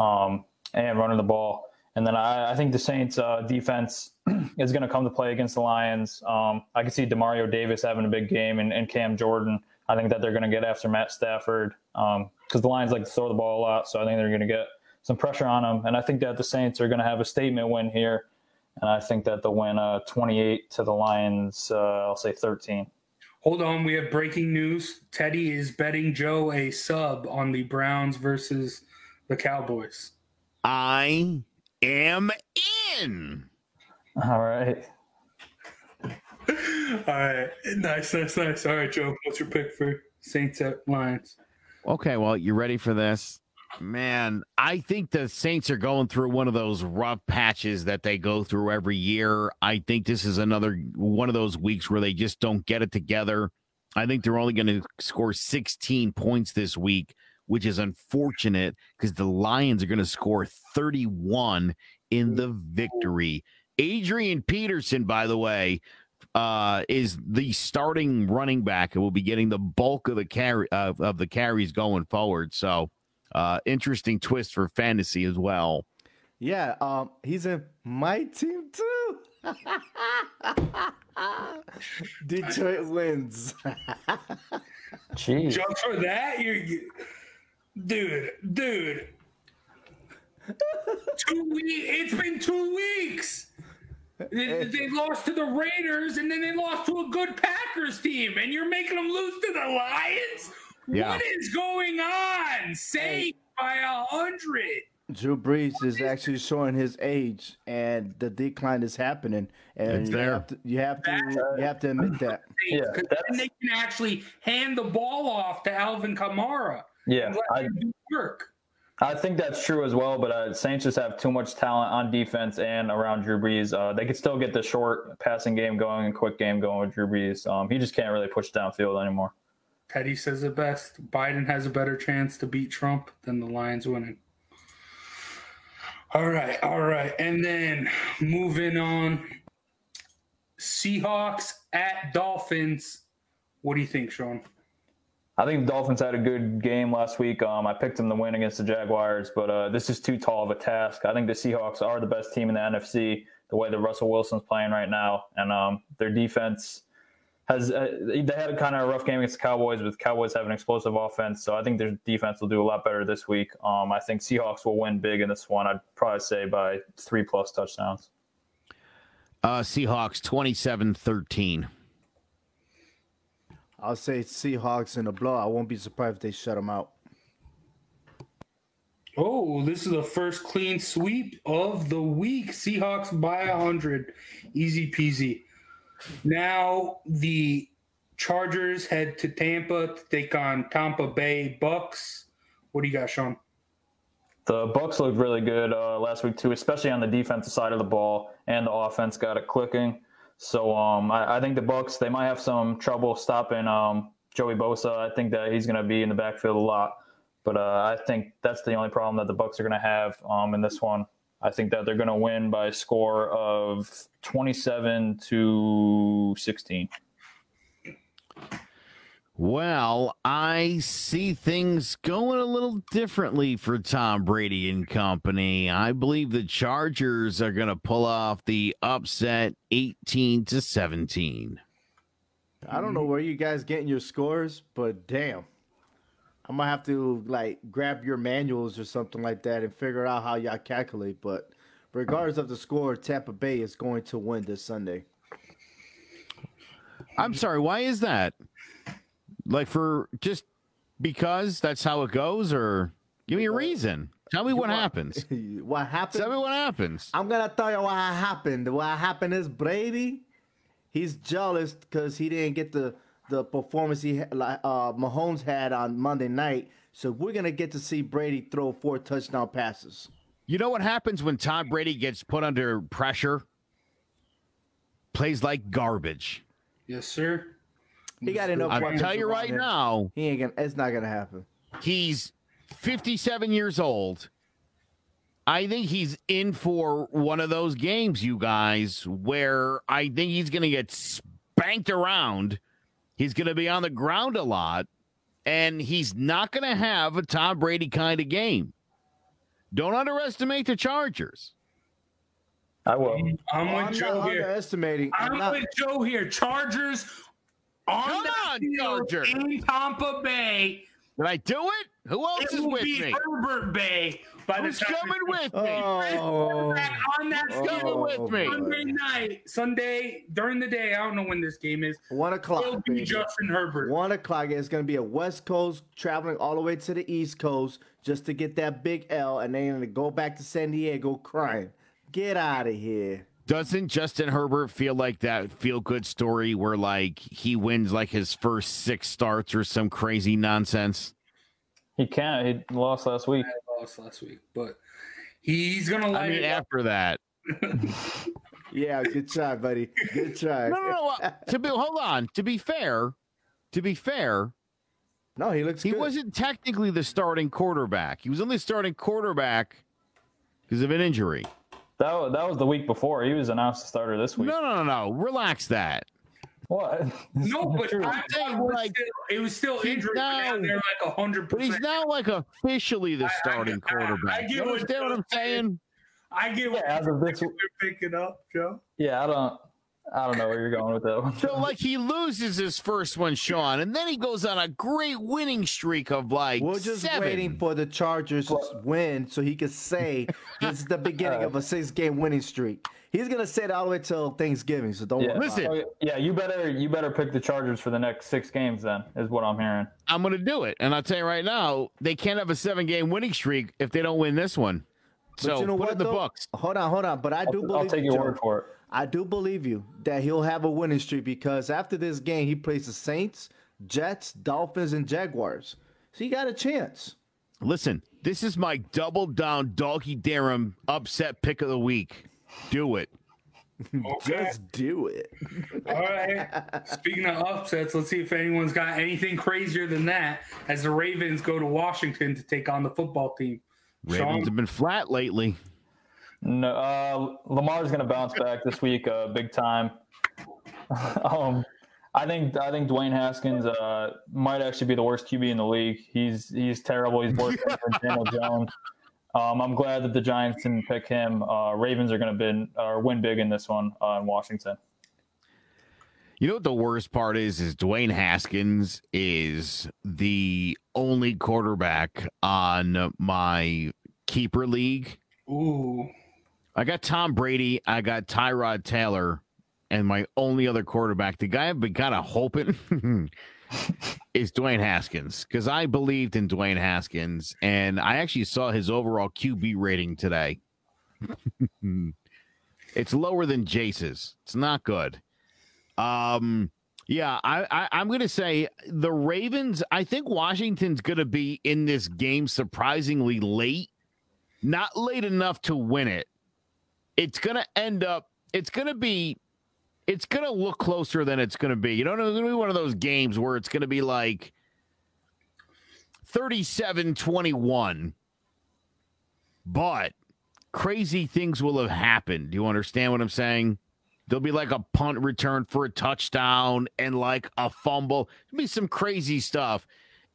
and running the ball. And then I think the Saints' defense is going to come to play against the Lions. I can see DeMario Davis having a big game and Cam Jordan. I think that they're going to get after Matt Stafford because the Lions like to throw the ball a lot, so I think they're going to get some pressure on him. And I think that the Saints are going to have a statement win here. And I think that they'll win 28 to the Lions, I'll say 13. Hold on. We have breaking news. Teddy is betting Joe a sub on the Browns versus the Cowboys. I am in. All right. All right. Nice. All right, Joe. What's your pick for Saints at Lions? Okay, well, you ready for this? Man, I think the Saints are going through one of those rough patches that they go through every year. I think this is another one of those weeks where they just don't get it together. I think they're only going to score 16 points this week, which is unfortunate because the Lions are going to score 31 in the victory. Adrian Peterson, by the way, is the starting running back and will be getting the bulk of the carries going forward. So, interesting twist for fantasy as well. Yeah, he's in my team too. Detroit wins. Jeez. Just for that, dude. 2 weeks. It's been 2 weeks. They lost to the Raiders, and then they lost to a good Packers team, and you're making them lose to the Lions? Yeah. What is going on? Saved by 100. Drew Brees is actually showing his age, and the decline is happening. And you have to admit that. Yeah, then they can actually hand the ball off to Alvin Kamara. Yeah, and let him do work. I think that's true as well, but Saints just have too much talent on defense and around Drew Brees. They could still get the short passing game going and quick game going with Drew Brees. He just can't really push downfield anymore. Teddy says it best. Biden has a better chance to beat Trump than the Lions winning. All right. And then moving on, Seahawks at Dolphins. What do you think, Sean? I think the Dolphins had a good game last week. I picked them to win against the Jaguars, but this is too tall of a task. I think the Seahawks are the best team in the NFC, the way that Russell Wilson's playing right now. And their defense they had a kind of rough game against the Cowboys, but the Cowboys have an explosive offense. So I think their defense will do a lot better this week. I think Seahawks will win big in this one. I'd probably say by 3+ touchdowns. Seahawks 27-13. I'll say Seahawks in a blowout. I won't be surprised if they shut them out. Oh, this is the first clean sweep of the week. Seahawks by 100. Easy peasy. Now the Chargers head to Tampa to take on Tampa Bay Bucks. What do you got, Sean? The Bucks looked really good last week too, especially on the defensive side of the ball, and the offense got it clicking. So I think the Bucks, they might have some trouble stopping Joey Bosa. I think that he's going to be in the backfield a lot, but I think that's the only problem that the Bucks are going to have in this one. I think that they're going to win by a score of 27-16. Well, I see things going a little differently for Tom Brady and company. I believe the Chargers are going to pull off the upset 18-17. I don't know where you guys getting your scores, but damn. I'm going to have to, grab your manuals or something like that and figure out how y'all calculate. But regardless of the score, Tampa Bay is going to win this Sunday. I'm sorry, why is that? Just because that's how it goes, or? Give me a reason. Tell me what happens. What happened? Tell me what happens. I'm going to tell you what happened. What happened is Brady, he's jealous because he didn't get the performance he Mahomes had on Monday night. So we're going to get to see Brady throw 4 touchdown passes. You know what happens when Tom Brady gets put under pressure? Plays like garbage. Yes, sir. He got enough. I'll tell you right now. He ain't gonna, it's not going to happen. He's 57 years old. I think he's in for one of those games, you guys, where I think he's going to get spanked around. He's going to be on the ground a lot, and he's not going to have a Tom Brady kind of game. Don't underestimate the Chargers. I will. I'm with Joe here. Chargers on the field in Tampa Bay. Did I do it? Who else is with me? It will be Herbert Bay. Who's coming with me? On that Sunday night, during the day. I don't know when this game is. 1 o'clock. It'll be Justin Herbert. 1 o'clock. It's going to be a West Coast traveling all the way to the East Coast just to get that big L, and they're going to go back to San Diego crying. Get out of here. Doesn't Justin Herbert feel like that feel-good story where, like, he wins, like, his first 6 starts or some crazy nonsense? He can't. He lost last week. But he's going to light it up. After that. Yeah, good try, buddy. Good try. No. Hold on. To be fair. No, he looks good. He wasn't technically the starting quarterback. He was only starting quarterback because of an injury. That was the week before. He was announced the starter this week. No. Relax that. What? No, but it was still injury. Now they're like 100%. But he's now like officially the starting quarterback. I get what I'm saying. I get what you're picking up, Joe. Yeah, I don't know where you're going with that one. So, like, he loses his first one, Sean, and then he goes on a great winning streak of, like, 7. We're just waiting for the Chargers to win so he can say this is the beginning of a 6-game winning streak. He's going to say it all the way till Thanksgiving, so don't worry. Listen. Yeah, you better pick the Chargers for the next 6 games then, is what I'm hearing. I'm going to do it, and I'll tell you right now, they can't have a 7-game winning streak if they don't win this one. But so, you know what, in the books. Hold on, but I do believe I'll take your word for it. I do believe you that he'll have a winning streak because after this game, he plays the Saints, Jets, Dolphins, and Jaguars. So he got a chance. Listen, this is my double down doggy Darren upset pick of the week. Do it. Okay. Just do it. All right. Speaking of upsets, let's see if anyone's got anything crazier than that as the Ravens go to Washington to take on the football team. Ravens have been flat lately. No, Lamar's going to bounce back this week, big time. I think Dwayne Haskins might actually be the worst QB in the league. He's terrible. He's worse than Daniel Jones. I'm glad that the Giants didn't pick him. Ravens are going to win big in this one in Washington. You know what the worst part is Dwayne Haskins is the only quarterback on my keeper league. Ooh. I got Tom Brady, I got Tyrod Taylor, and my only other quarterback, the guy I've been kind of hoping is Dwayne Haskins, because I believed in Dwayne Haskins, and I actually saw his overall QB rating today. It's lower than Jace's. It's not good. Yeah, I'm going to say the Ravens, I think Washington's going to be in this game surprisingly late. Not late enough to win it. It's going to end up, it's going to look closer than it's going to be. You know, it's going to be one of those games where it's going to be like 37-21, but crazy things will have happened. Do you understand what I'm saying? There'll be like a punt return for a touchdown and like a fumble. It'll be some crazy stuff.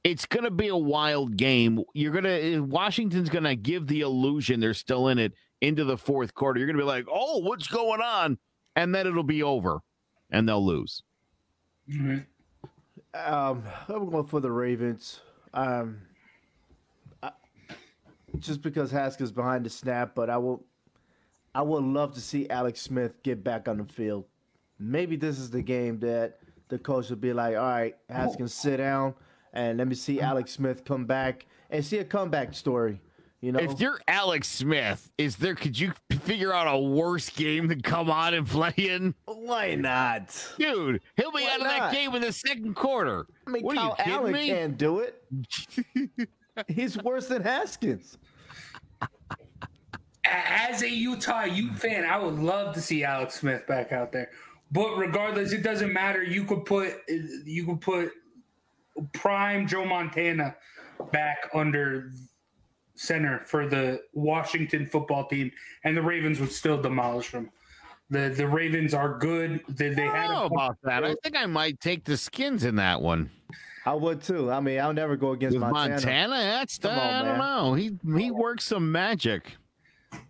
It's going to be a wild game. Washington's going to give the illusion they're still in it into the fourth quarter. You're going to be like, oh, what's going on? And then it'll be over, and they'll lose. Mm-hmm. I'm going for the Ravens. Just because Haskins behind the snap, but I would love to see Alex Smith get back on the field. Maybe this is the game that the coach would be like, all right, Haskins, sit down. and let me see Alex Smith come back and see a comeback story. You know, if you're Alex Smith, could you figure out a worse game to come on and play in? Why not, dude? He'll be out of that game in the second quarter. I mean, Kyle Allen can't do it. He's worse than Haskins. As a Utah Ute fan, I would love to see Alex Smith back out there. But regardless, it doesn't matter. You could put prime Joe Montana back under center for the Washington football team, and the Ravens would still demolish them. The Ravens are good. I don't know about that. I think I might take the Skins in that one. I would too. I mean, I'll never go against Montana. I don't know. He works some magic.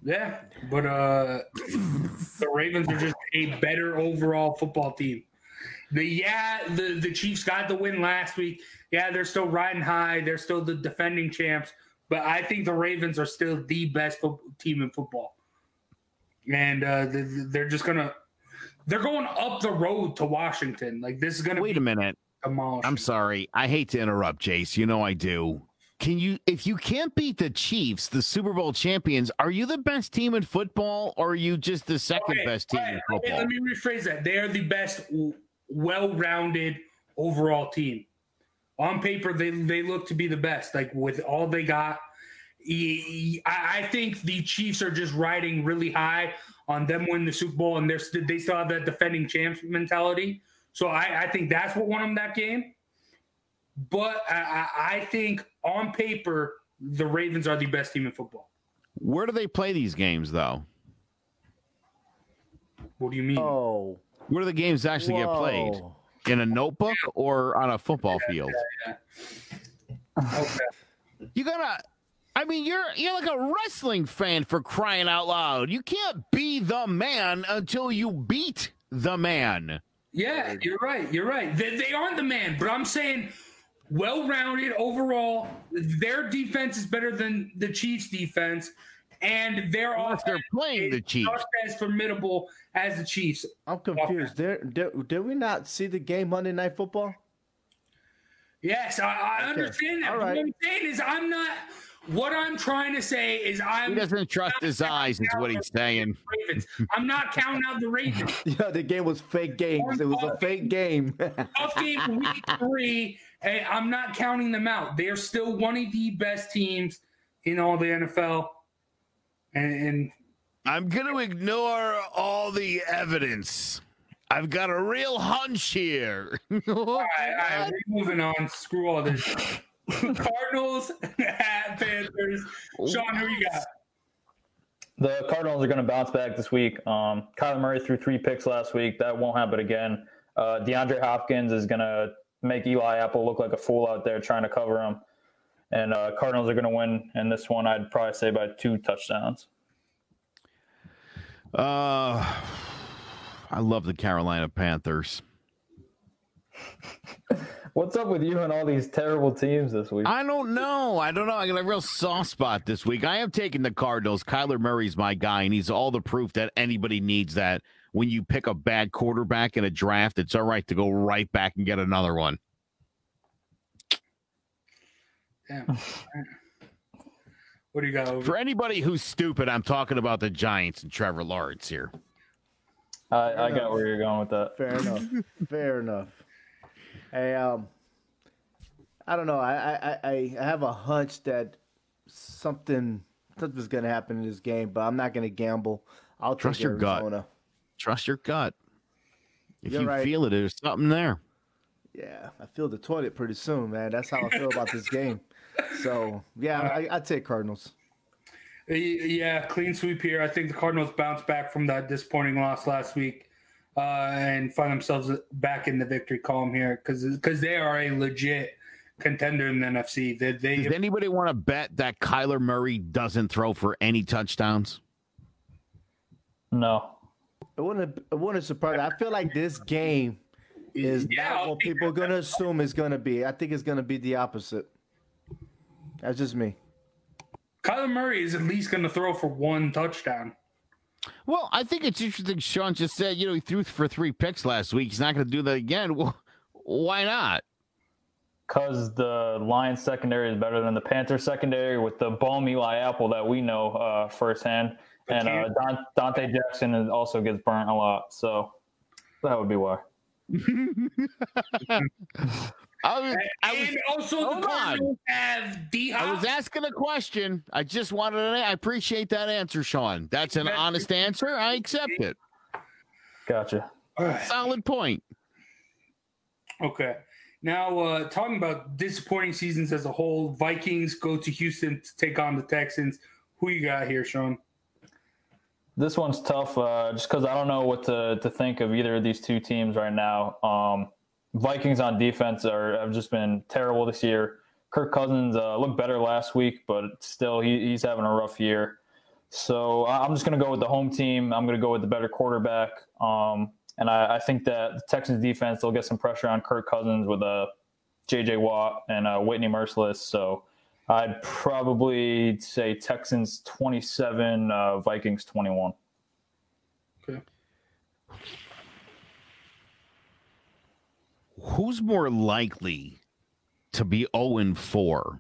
Yeah, but the Ravens are just a better overall football team. The Chiefs got the win last week. Yeah, they're still riding high. They're still the defending champs. But I think the Ravens are still the best team in football. And they're just going to – they're going up the road to Washington. Like, this is going to be – Wait a minute. I'm sorry. I hate to interrupt, Jace. You know I do. If you can't beat the Chiefs, the Super Bowl champions, are you the best team in football, or are you just the second best team in football? Let me rephrase that. They are the best well-rounded overall team. On paper, they look to be the best, like with all they got. I think the Chiefs are just riding really high on them winning the Super Bowl, and they still have that defending champs mentality. So I think that's what won them that game. But I think on paper, the Ravens are the best team in football. Where do they play these games, though? What do you mean? Oh, where do the games actually get played? In a notebook or on a football field? Yeah. Okay. You're like a wrestling fan, for crying out loud. You can't be the man until you beat the man. Yeah, you're right. They aren't the man, but I'm saying well-rounded overall. Their defense is better than the Chiefs' defense. And they're playing the Chiefs, just as formidable as the Chiefs. I'm confused. Did we not see the game Monday Night Football? Yes, I understand that. Right. What I'm saying is, I'm not. What I'm trying to say is, he doesn't trust his eyes. Is what he's saying. I'm not counting out the Ravens. Yeah, the game was fake games. It was a fake game. Tough game week 3. And I'm not counting them out. They are still one of the best teams in all the NFL. And I'm going to ignore all the evidence. I've got a real hunch here. All right, moving on. Screw all this. Cardinals at Panthers. Sean, who you got? The Cardinals are going to bounce back this week. Kyler Murray threw 3 picks last week. That won't happen again. DeAndre Hopkins is going to make Eli Apple look like a fool out there trying to cover him. And Cardinals are going to win in this one, I'd probably say, by 2 touchdowns. I love the Carolina Panthers. What's up with you and all these terrible teams this week? I don't know. I got a real soft spot this week. I am taking the Cardinals. Kyler Murray's my guy, and he's all the proof that anybody needs that. When you pick a bad quarterback in a draft, it's all right to go right back and get another one. Damn. What do you got over? For anybody who's stupid, I'm talking about the Giants and Trevor Lawrence here. I got where you're going with that. Fair enough. Fair enough. Hey, I don't know. I have a hunch that something's going to happen in this game, but I'm not going to gamble. I'll trust your Arizona. Gut. Trust your gut. If you're right. Feel it, there's something there. Yeah, I feel the toilet pretty soon, man. That's how I feel about this game. So, yeah, I take Cardinals. Yeah, clean sweep here. I think the Cardinals bounce back from that disappointing loss last week and find themselves back in the victory column here because they are a legit contender in the NFC. Does anybody want to bet that Kyler Murray doesn't throw for any touchdowns? No. It wouldn't surprise me. I feel like this game – is what people are going to assume it's going to be. I think it's going to be the opposite. That's just me. Kyler Murray is at least going to throw for 1 touchdown. Well, I think it's interesting. Sean just said, he threw for 3 picks last week. He's not going to do that again. Well, why not? because the Lions secondary is better than the Panthers secondary with the bum Eli Apple that we know firsthand. And Dante Jackson also gets burnt a lot. So that would be why. I was asking a question. I just wanted to. I appreciate that answer, Sean. That's an honest answer. I accept it. Gotcha. Right. Solid point. Okay. Now, talking about disappointing seasons as a whole, Vikings go to Houston to take on the Texans. Who you got here, Sean? This one's tough just because I don't know what to think of either of these two teams right now. Vikings on defense have just been terrible this year. Kirk Cousins looked better last week, but still he's having a rough year. So I'm just going to go with the home team. I'm going to go with the better quarterback. And I think that the Texans defense will get some pressure on Kirk Cousins with J.J. Watt and Whitney Merciless. So I'd probably say Texans 27, Vikings 21. Okay. Who's more likely to be 0-4,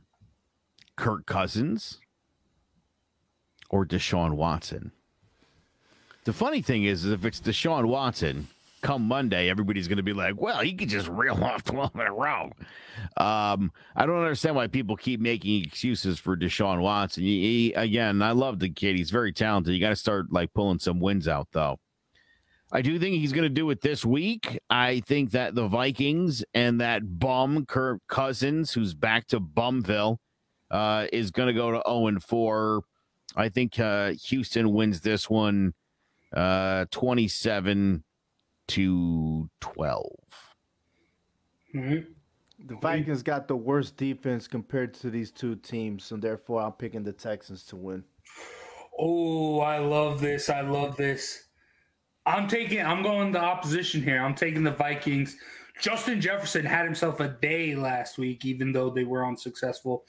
Kirk Cousins or Deshaun Watson? The funny thing is if it's Deshaun Watson, come Monday, everybody's going to be like, well, he could just reel off 12 in a row. I don't understand why people keep making excuses for Deshaun Watson. Again, I love the kid. He's very talented. You got to start pulling some wins out, though. I do think he's going to do it this week. I think that the Vikings and that bum Kirk Cousins, who's back to Bumville, is going to go to 0-4. I think Houston wins this one 27-12. Mm-hmm. The Vikings got the worst defense compared to these two teams, so therefore I'm picking the Texans to win. Oh, I love this. I love this. I'm going the opposition here. I'm taking the Vikings. Justin Jefferson had himself a day last week, even though they were unsuccessful.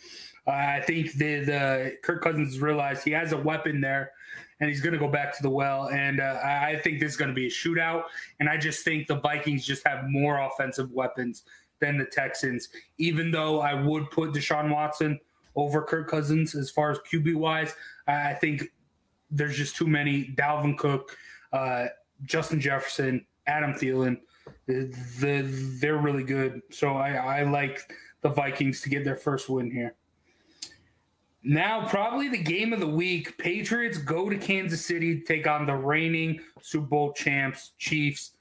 I think the Kirk Cousins realized he has a weapon there, and he's going to go back to the well. And I think this is going to be a shootout. And I just think the Vikings just have more offensive weapons than the Texans, even though I would put Deshaun Watson over Kirk Cousins as far as QB-wise. I think there's just too many. Dalvin Cook, Justin Jefferson, Adam Thielen, they're really good. So I like the Vikings to get their first win here. Now, probably the game of the week, Patriots go to Kansas City to take on the reigning Super Bowl champs, Chiefs.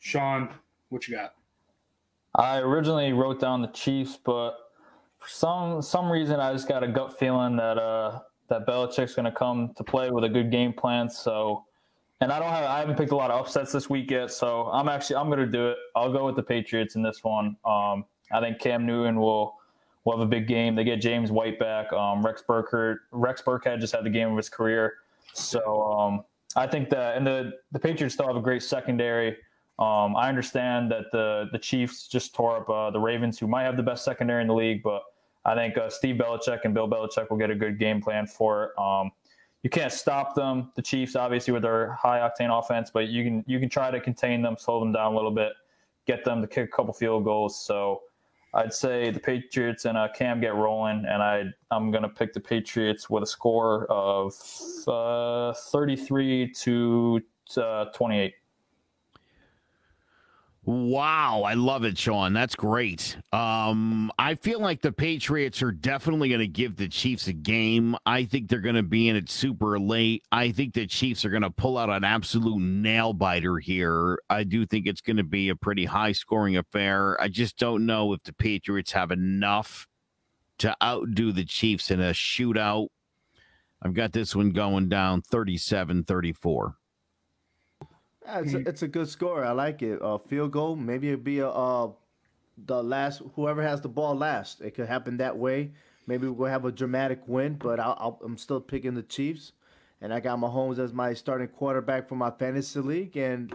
Sean, what you got? I originally wrote down the Chiefs, but for some reason I just got a gut feeling that Belichick's going to come to play with a good game plan. So, and I haven't picked a lot of upsets this week yet, so I'm going to do it. I'll go with the Patriots in this one. I think Cam Newton will have a big game. They get James White back. Rex Burkhead just had the game of his career. So I think that, and the Patriots still have a great secondary. I understand that the Chiefs just tore up the Ravens, who might have the best secondary in the league, but I think Steve Belichick and Bill Belichick will get a good game plan for it. You can't stop them, the Chiefs, obviously, with their high-octane offense, but you can try to contain them, slow them down a little bit, get them to kick a couple field goals. So I'd say the Patriots and Cam get rolling, and I'm going to pick the Patriots with a score of 33-28. Wow, I love it, Sean. That's great. I feel like the Patriots are definitely going to give the Chiefs a game. I think they're going to be in it super late. I think the Chiefs are going to pull out an absolute nail-biter here. I do think it's going to be a pretty high-scoring affair. I just don't know if the Patriots have enough to outdo the Chiefs in a shootout. I've got this one going down 37-34. Yeah, it's a good score. I like it. Field goal. Maybe it'd be whoever has the ball last. It could happen that way. Maybe we'll have a dramatic win, but I'm still picking the Chiefs. And I got Mahomes as my starting quarterback for my fantasy league. And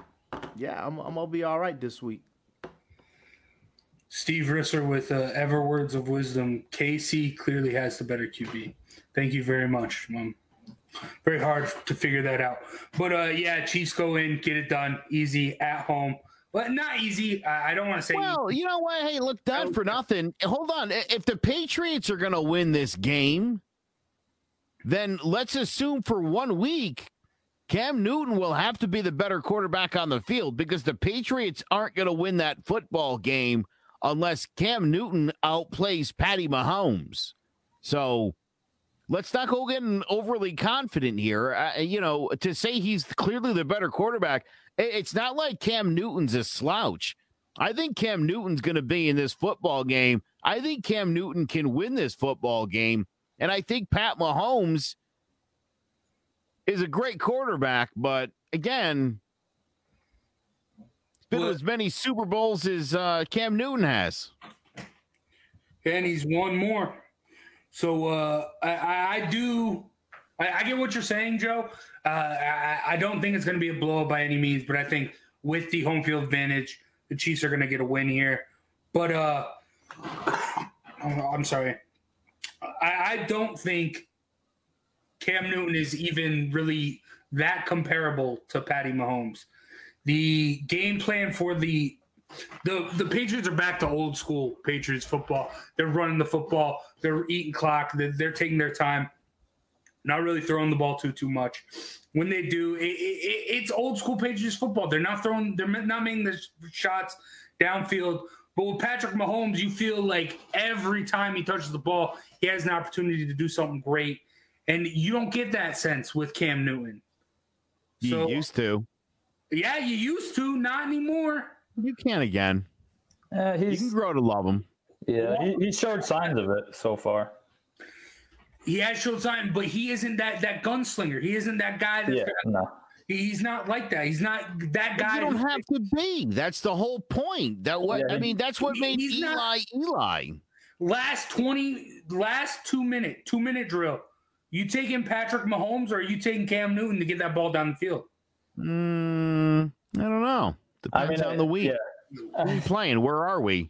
yeah, I'm gonna be all right this week. Steve Risser with ever words of wisdom. KC clearly has the better QB. Thank you very much, Mom. Very hard to figure that out. But, yeah, Chiefs go in, get it done, easy, at home. But not easy. I don't want to say. Well, easy. You know what? Hey, look, done for nothing. Hold on. If the Patriots are going to win this game, then let's assume for 1 week, Cam Newton will have to be the better quarterback on the field, because the Patriots aren't going to win that football game unless Cam Newton outplays Patty Mahomes. So let's not go getting overly confident here. To say he's clearly the better quarterback, it's not like Cam Newton's a slouch. I think Cam Newton's going to be in this football game. I think Cam Newton can win this football game. And I think Pat Mahomes is a great quarterback, but again, it's been as many Super Bowls as Cam Newton has. And he's won more. So I get what you're saying, Joe. I don't think it's going to be a blowout by any means, but I think with the home field advantage, the Chiefs are going to get a win here. But I'm sorry. I don't think Cam Newton is even really that comparable to Patty Mahomes. The game plan for the Patriots are back to old school Patriots football. They're running the football. They're eating clock. They're taking their time. Not really throwing the ball too much. When they do, it's old school Patriots football. They're not throwing. They're not making the shots downfield. But with Patrick Mahomes, you feel like every time he touches the ball, he has an opportunity to do something great. And you don't get that sense with Cam Newton. You used to. Yeah, you used to. Not anymore. You can again. You can grow to love him. Yeah, he showed signs of it so far. He has showed signs, but he isn't that gunslinger. He isn't that guy. He's not like that. He's not that guy. You don't have to be. That's the whole point. That's what made Eli. Last 2 minute, 2 minute drill. You taking Patrick Mahomes or are you taking Cam Newton to get that ball down the field? I don't know. Depends on the week. Yeah. Who are you playing? Where are we?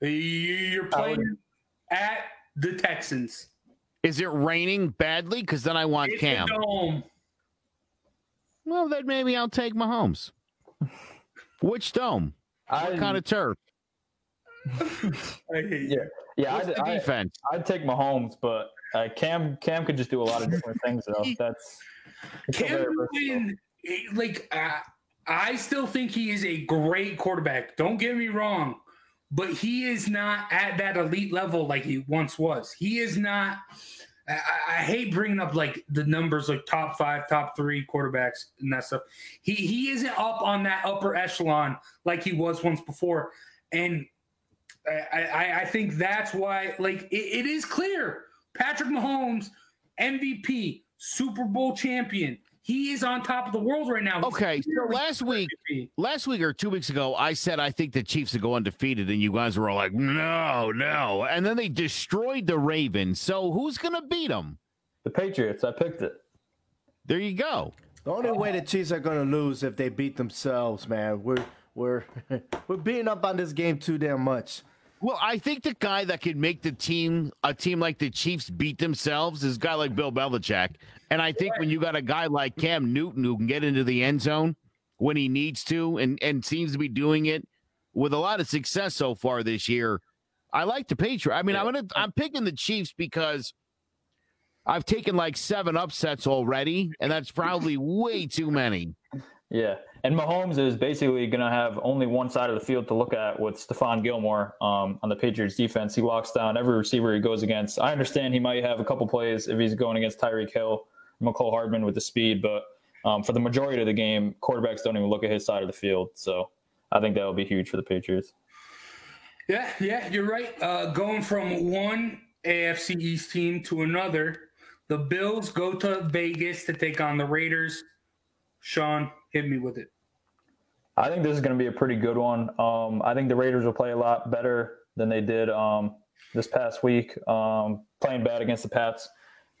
You're playing at the Texans. Is it raining badly? Because then I want Cam. Well, then maybe I'll take Mahomes. Which dome? What kind of turf? Defense. I'd take Mahomes, but Cam could just do a lot of different things, though. I still think he is a great quarterback. Don't get me wrong, but he is not at that elite level like he once was. He is not. I hate bringing up like the numbers, like top five, top three quarterbacks and that stuff. He isn't up on that upper echelon like he was once before, and I think that's why. Like it is clear, Patrick Mahomes, MVP, Super Bowl champion. He is on top of the world right now. Okay, last week or 2 weeks ago, I said I think the Chiefs would go undefeated, and you guys were all like, no. And then they destroyed the Ravens. So who's going to beat them? The Patriots. I picked it. There you go. The only way the Chiefs are going to lose if they beat themselves, man. We're beating up on this game too damn much. Well, I think the guy that could make a team like the Chiefs beat themselves is a guy like Bill Belichick. And I think when you got a guy like Cam Newton who can get into the end zone when he needs to and seems to be doing it with a lot of success so far this year, I like the Patriots. I mean, I'm picking the Chiefs because I've taken like 7 upsets already, and that's probably way too many. Yeah, and Mahomes is basically going to have only one side of the field to look at with Stephon Gilmore on the Patriots defense. He locks down every receiver he goes against. I understand he might have a couple plays if he's going against Tyreek Hill, McCole Hardman with the speed, but for the majority of the game, quarterbacks don't even look at his side of the field. So I think that will be huge for the Patriots. Yeah, you're right. Going from one AFC East team to another, the Bills go to Vegas to take on the Raiders. Sean, hit me with it. I think this is going to be a pretty good one. I think the Raiders will play a lot better than they did this past week, playing bad against the Pats.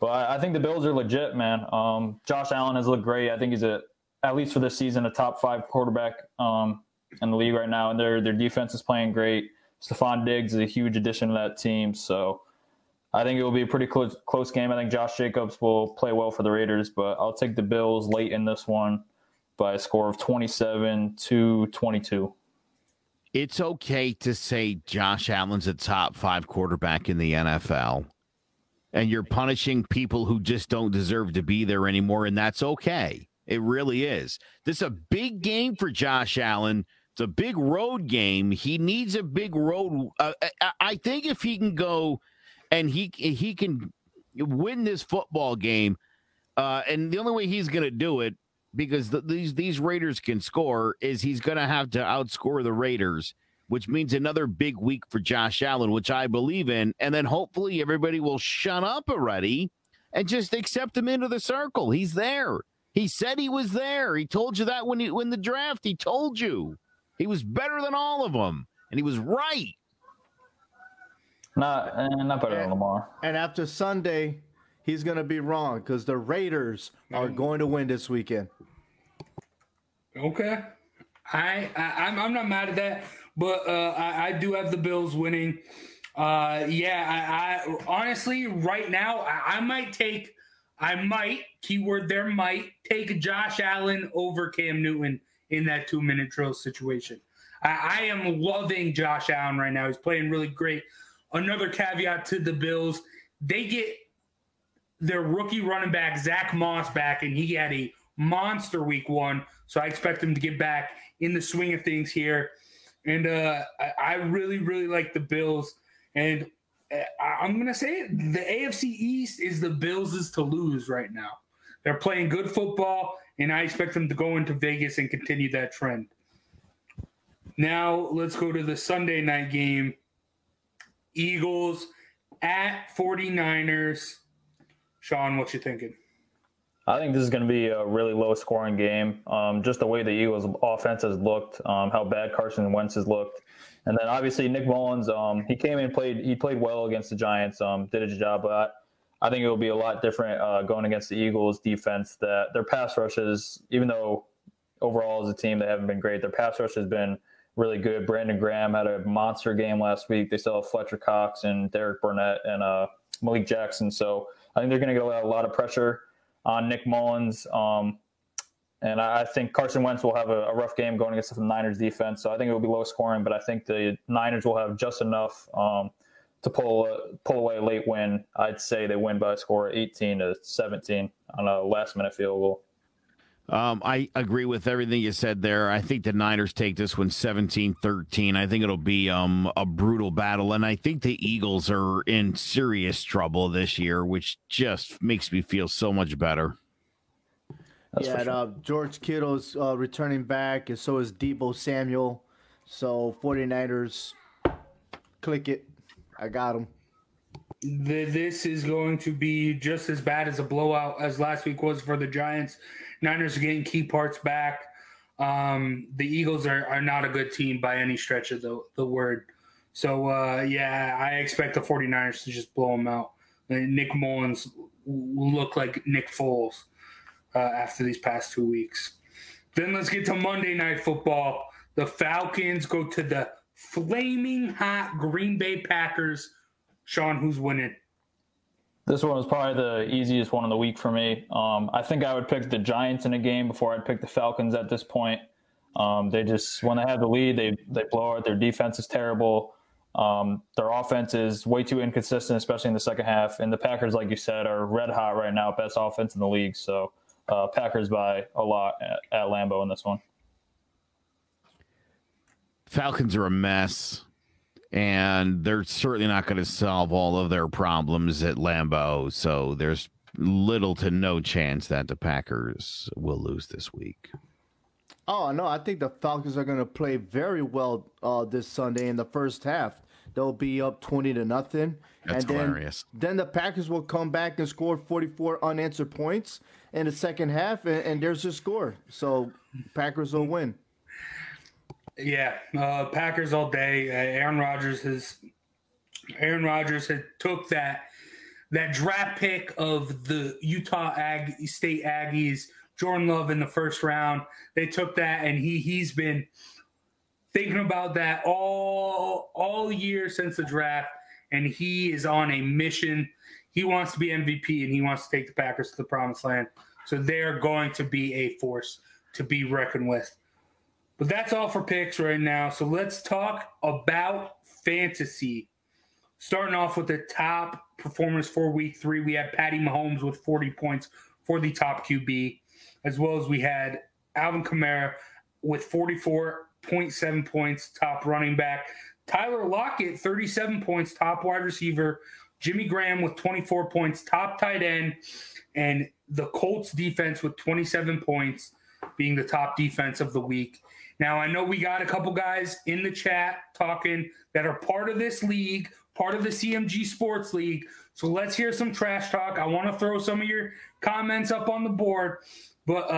But I think the Bills are legit, man. Josh Allen has looked great. I think he's at least for this season, a top 5 quarterback in the league right now. And their defense is playing great. Stephon Diggs is a huge addition to that team. So I think it will be a pretty close game. I think Josh Jacobs will play well for the Raiders, but I'll take the Bills late in this one. by a score of 27-22. It's okay to say Josh Allen's a top five quarterback in the NFL, and you're punishing people who just don't deserve to be there anymore, and that's okay. It really is. This is a big game for Josh Allen. It's a big road game. He needs a big road. I think if he can go and he can win this football game, and the only way he's going to do it, because these Raiders can score, is he's going to have to outscore the Raiders, which means another big week for Josh Allen, which I believe in. And then hopefully everybody will shut up already and just accept him into the circle. He's there. He said he was there. He told you that when the draft, he told you he was better than all of them. And he was right. Not better than Lamar. And after Sunday, he's going to be wrong, because the Raiders are going to win this weekend. Okay. I'm not mad at that, but I do have the Bills winning. I honestly, right now, I might, keyword there, might take Josh Allen over Cam Newton in that 2-minute drill situation. I am loving Josh Allen right now. He's playing really great. Another caveat to the Bills, they get their rookie running back, Zach Moss, back, and he had a monster week 1. So I expect him to get back in the swing of things here. And I really, really like the Bills. And I'm going to say it, the AFC East is the Bills' to lose right now. They're playing good football, and I expect them to go into Vegas and continue that trend. Now let's go to the Sunday night game. Eagles at 49ers. Sean, what you thinking? I think this is going to be a really low-scoring game. Just the way the Eagles' offense has looked, how bad Carson Wentz has looked, and then obviously Nick Mullins. He came in and played well against the Giants. Did his job, but I think it will be a lot different going against the Eagles' defense. That their pass rushes, even though overall as a team they haven't been great, their pass rush has been really good. Brandon Graham had a monster game last week. They still have Fletcher Cox and Derek Burnett and Malik Jackson. So I think they're going to get a lot of pressure on Nick Mullins. And I think Carson Wentz will have a rough game going against the Niners defense. So I think it will be low scoring, but I think the Niners will have just enough to pull away a late win. I'd say they win by a score of 18-17 on a last minute field goal. I agree with everything you said there. I think the Niners take this one 17-13. I think it'll be a brutal battle, and I think the Eagles are in serious trouble this year, which just makes me feel so much better. That's for sure. George Kittle's returning back, and so is Deebo Samuel. So 49ers, click it. I got them. This is going to be just as bad as a blowout as last week was for the Giants. Niners are getting key parts back. The Eagles are not a good team by any stretch of the word. So, I expect the 49ers to just blow them out. Nick Mullins will look like Nick Foles after these past 2 weeks. Then let's get to Monday Night Football. The Falcons go to the flaming hot Green Bay Packers. Sean, who's winning? This one was probably the easiest one of the week for me. I think I would pick the Giants in a game before I'd pick the Falcons at this point. They just, when they have the lead, they blow it. Their defense is terrible. Their offense is way too inconsistent, especially in the second half. And the Packers, like you said, are red hot right now, best offense in the league. So Packers by a lot at Lambeau in this one. Falcons are a mess. And they're certainly not going to solve all of their problems at Lambeau. So there's little to no chance that the Packers will lose this week. Oh, no, I think the Falcons are going to play very well this Sunday in the first half. They'll be up 20-0. That's hilarious. Then the Packers will come back and score 44 unanswered points in the second half, and there's your score. So Packers will win. Yeah, Packers all day. Aaron Rodgers has took that draft pick of the Utah State Aggies, Jordan Love, in the first round. They took that, and he's been thinking about that all year since the draft, and he is on a mission. He wants to be MVP, and he wants to take the Packers to the promised land. So they're going to be a force to be reckoned with. But that's all for picks right now. So let's talk about fantasy. Starting off with the top performers for week three, we had Patty Mahomes with 40 points for the top QB, as well as we had Alvin Kamara with 44.7 points, top running back. Tyler Lockett, 37 points, top wide receiver. Jimmy Graham with 24 points, top tight end. And the Colts defense with 27 points being the top defense of the week. Now, I know we got a couple guys in the chat talking that are part of this league, part of the CMG Sports League. So let's hear some trash talk. I want to throw some of your comments up on the board. But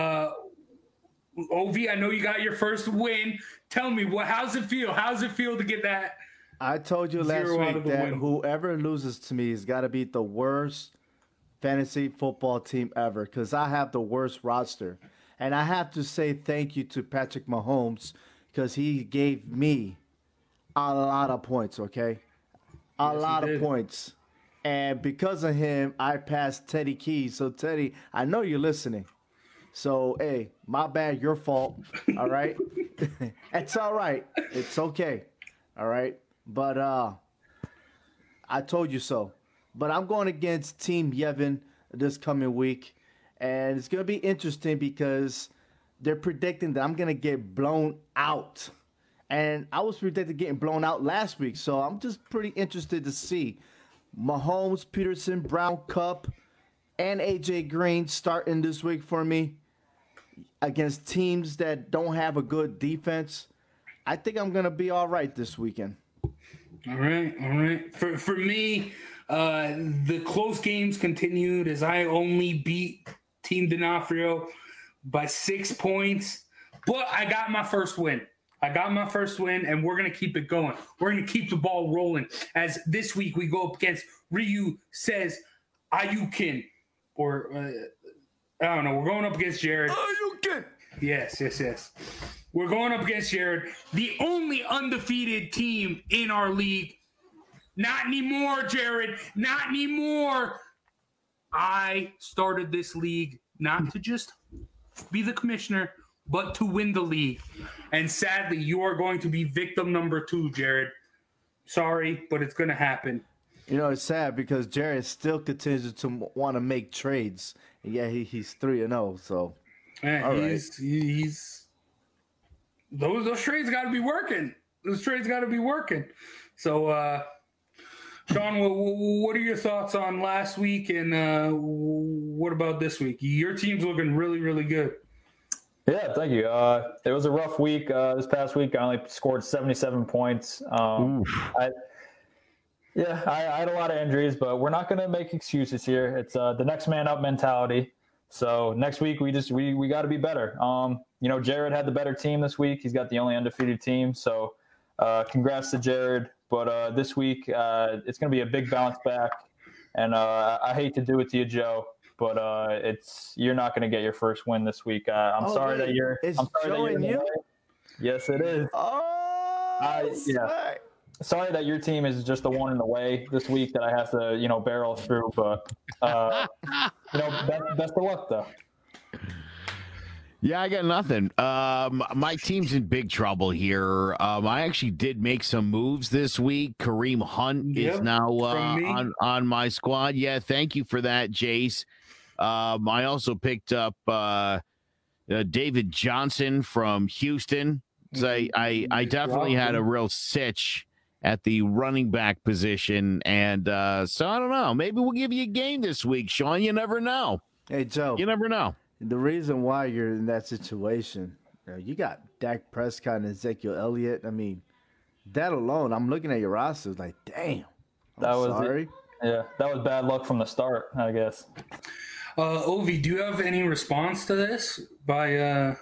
Ovi, I know you got your first win. Tell me, how's it feel? How's it feel to get that? I told you last week that whoever loses to me has got to be the worst fantasy football team ever, because I have the worst roster. And I have to say thank you to Patrick Mahomes, because he gave me a lot of points, okay? A lot of points. And because of him, I passed Teddy Keys. So, Teddy, I know you're listening. So, hey, my bad, your fault, all right? It's all right. It's okay, all right? But I told you so. But I'm going against Team Yevon this coming week. And it's going to be interesting because they're predicting that I'm going to get blown out. And I was predicting getting blown out last week. So I'm just pretty interested to see Mahomes, Peterson, Brown, Kupp, and A.J. Green starting this week for me against teams that don't have a good defense. I think I'm going to be all right this weekend. All right. All right. For me, the close games continued as I only beat Team D'Onofrio by 6 points, but I got my first win. I got my first win, and we're going to keep it going. We're going to keep the ball rolling as this week we go up against Ryu Says Ayukin, or I don't know. We're going up against Jared. Ayukin. Yes. We're going up against Jared, the only undefeated team in our league. Not anymore, Jared. Not anymore. I started this league not to just be the commissioner, but to win the league. And sadly, you are going to be victim number two, Jared. Sorry, but it's going to happen. You know, it's sad because Jared still continues to want to make trades. Yeah, he's 3-0, so. Yeah, he's those trades got to be working. Those trades got to be working. So, Sean, what are your thoughts on last week, and what about this week? Your team's looking really, really good. Yeah, thank you. It was a rough week. This past week, I only scored 77 points. I had a lot of injuries, but we're not going to make excuses here. It's the next man up mentality. So next week, we got to be better. Jared had the better team this week. He's got the only undefeated team. So congrats to Jared. But this week, it's going to be a big bounce back. And I hate to do it to you, Joe, but you're not going to get your first win this week. I'm sorry that you're Yes, it is. Sorry that your team is just the one in the way this week that I have to, barrel through. But, best of luck, though. Yeah, I got nothing. My team's in big trouble here. I actually did make some moves this week. Kareem Hunt is now on my squad. Yeah, thank you for that, Jace. I also picked up David Johnson from Houston. So I definitely had a real sitch at the running back position. And so I don't know. Maybe we'll give you a game this week, Sean. You never know. Hey, Joe. You never know. The reason why you're in that situation, you got Dak Prescott and Ezekiel Elliott. I mean, that alone, I'm looking at your roster, like, damn. That was bad luck from the start, I guess. Ovi, do you have any response to this by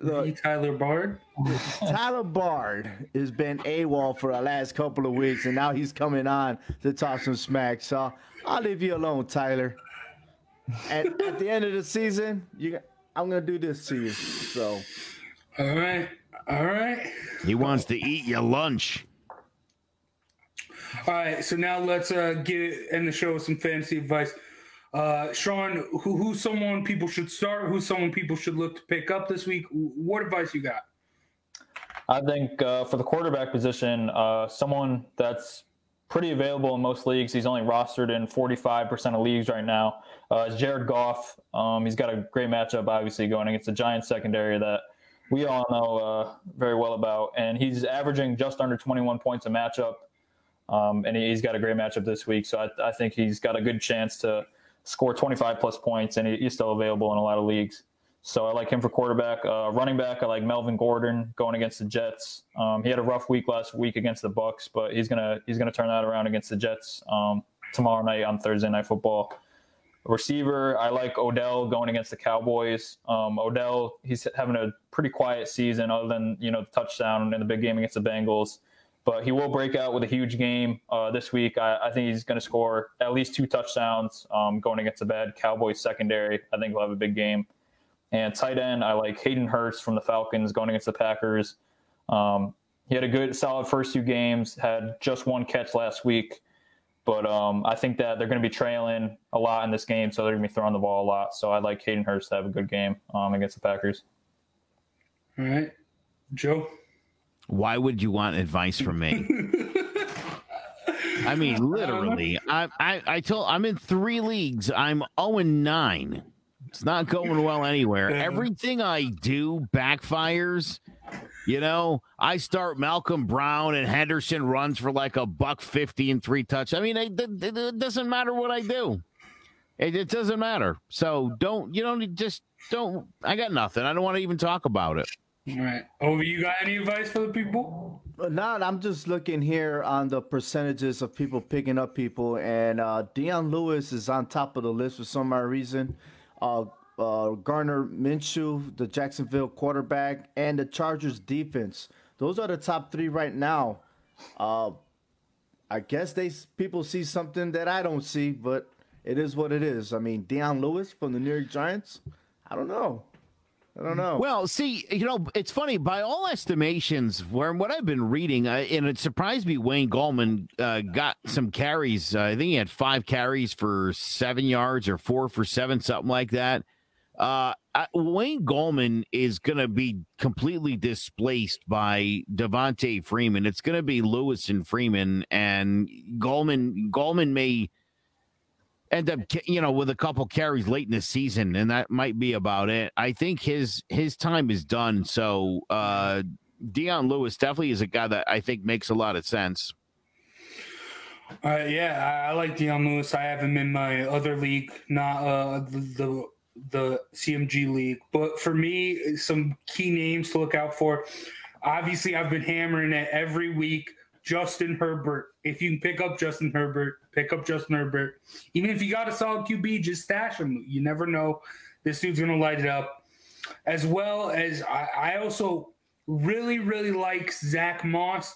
Tyler Bard? Tyler Bard has been AWOL for the last couple of weeks, and now he's coming on to talk some smack. So I'll leave you alone, Tyler. And at the end of the season, I'm going to do this to you. So, all right. He wants to eat your lunch. All right, so now let's end the show with some fantasy advice. Sean, who's someone people should start? Who's someone people should look to pick up this week? What advice you got? I think for the quarterback position, someone that's pretty available in most leagues. He's only rostered in 45% of leagues right now. It's Jared Goff. He's got a great matchup, obviously, going against the Giants secondary that we all know very well about. And he's averaging just under 21 points a matchup. And he's got a great matchup this week. So I think he's got a good chance to score 25-plus points, and he's still available in a lot of leagues. So I like him for quarterback. Running back, I like Melvin Gordon going against the Jets. He had a rough week last week against the Bucs, but he's gonna turn that around against the Jets tomorrow night on Thursday Night Football. Receiver, I like Odell going against the Cowboys. Odell, he's having a pretty quiet season other than the touchdown in the big game against the Bengals. But he will break out with a huge game this week. I think he's going to score at least two touchdowns going against the bad Cowboys secondary. I think he'll have a big game. And tight end, I like Hayden Hurst from the Falcons going against the Packers. He had a good, solid first two games, had just one catch last week. But I think that they're going to be trailing a lot in this game, so they're going to be throwing the ball a lot. So I like Hayden Hurst to have a good game against the Packers. All right. Joe? Why would you want advice from me? I mean, literally, I'm in three leagues. I'm 0-9. It's not going well anywhere. Everything I do backfires. I start Malcolm Brown and Henderson runs for like $150 and 3 touchdowns. I mean, it doesn't matter what I do. It doesn't matter. So don't. I got nothing. I don't want to even talk about it. All right. Ovi, you got any advice for the people? No, I'm just looking here on the percentages of people picking up people, and Deion Lewis is on top of the list for some odd reason. Gardner Minshew, the Jacksonville quarterback, and the Chargers defense. Those are the top three right now. I guess people see something that I don't see, but it is what it is. I mean, Deion Lewis from the New York Giants, I don't know. Well, see, it's funny. By all estimations, from what I've been reading, and it surprised me, Wayne Gallman got some carries. I think he had 5 carries for 7 yards or 4 for 7, something like that. Wayne Gallman is going to be completely displaced by Devontae Freeman. It's going to be Lewis and Freeman, and Gallman may end up, with a couple carries late in the season, and that might be about it. I think his time is done. So Deion Lewis definitely is a guy that I think makes a lot of sense. I like Deion Lewis. I have him in my other league, not the CMG league. But for me, some key names to look out for. Obviously, I've been hammering it every week. Justin Herbert. If you can pick up Justin Herbert, even if you got a solid QB, just stash him. You never know. This dude's going to light it up. As well as I also really, really like Zach Moss,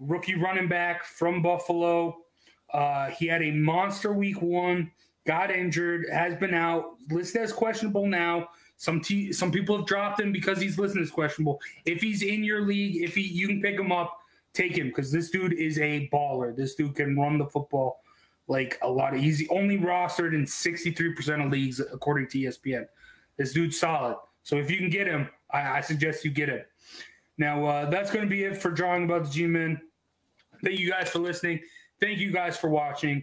rookie running back from Buffalo. He had a monster week 1, got injured, has been out, listed as questionable now. Some people have dropped him because he's listed as questionable. If he's in your league, you can pick him up, take him, because this dude is a baller. This dude can run the football like a lot. He's only rostered in 63% of leagues, according to ESPN. This dude's solid. So if you can get him, I suggest you get him. Now, that's going to be it for Drawing About the G-Men. Thank you guys for listening. Thank you guys for watching.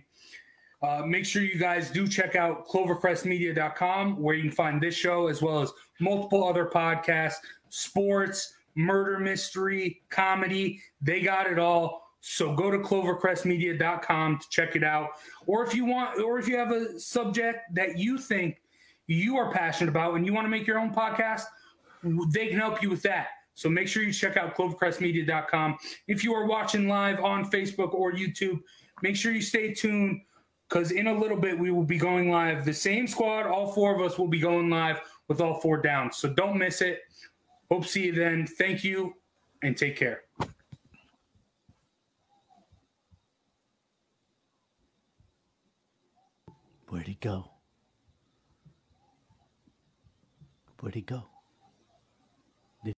Make sure you guys do check out clovercrestmedia.com, where you can find this show as well as multiple other podcasts, sports, murder mystery, comedy. They got it all. So go to clovercrestmedia.com to check it out. Or if you have a subject that you think you are passionate about and you want to make your own podcast, they can help you with that. So make sure you check out clovercrestmedia.com. If you are watching live on Facebook or YouTube, make sure you stay tuned, because in a little bit we will be going live. The same squad, all 4 of us, will be going live with all 4 down. So don't miss it. Hope to see you then. Thank you, and take care. Where'd he go?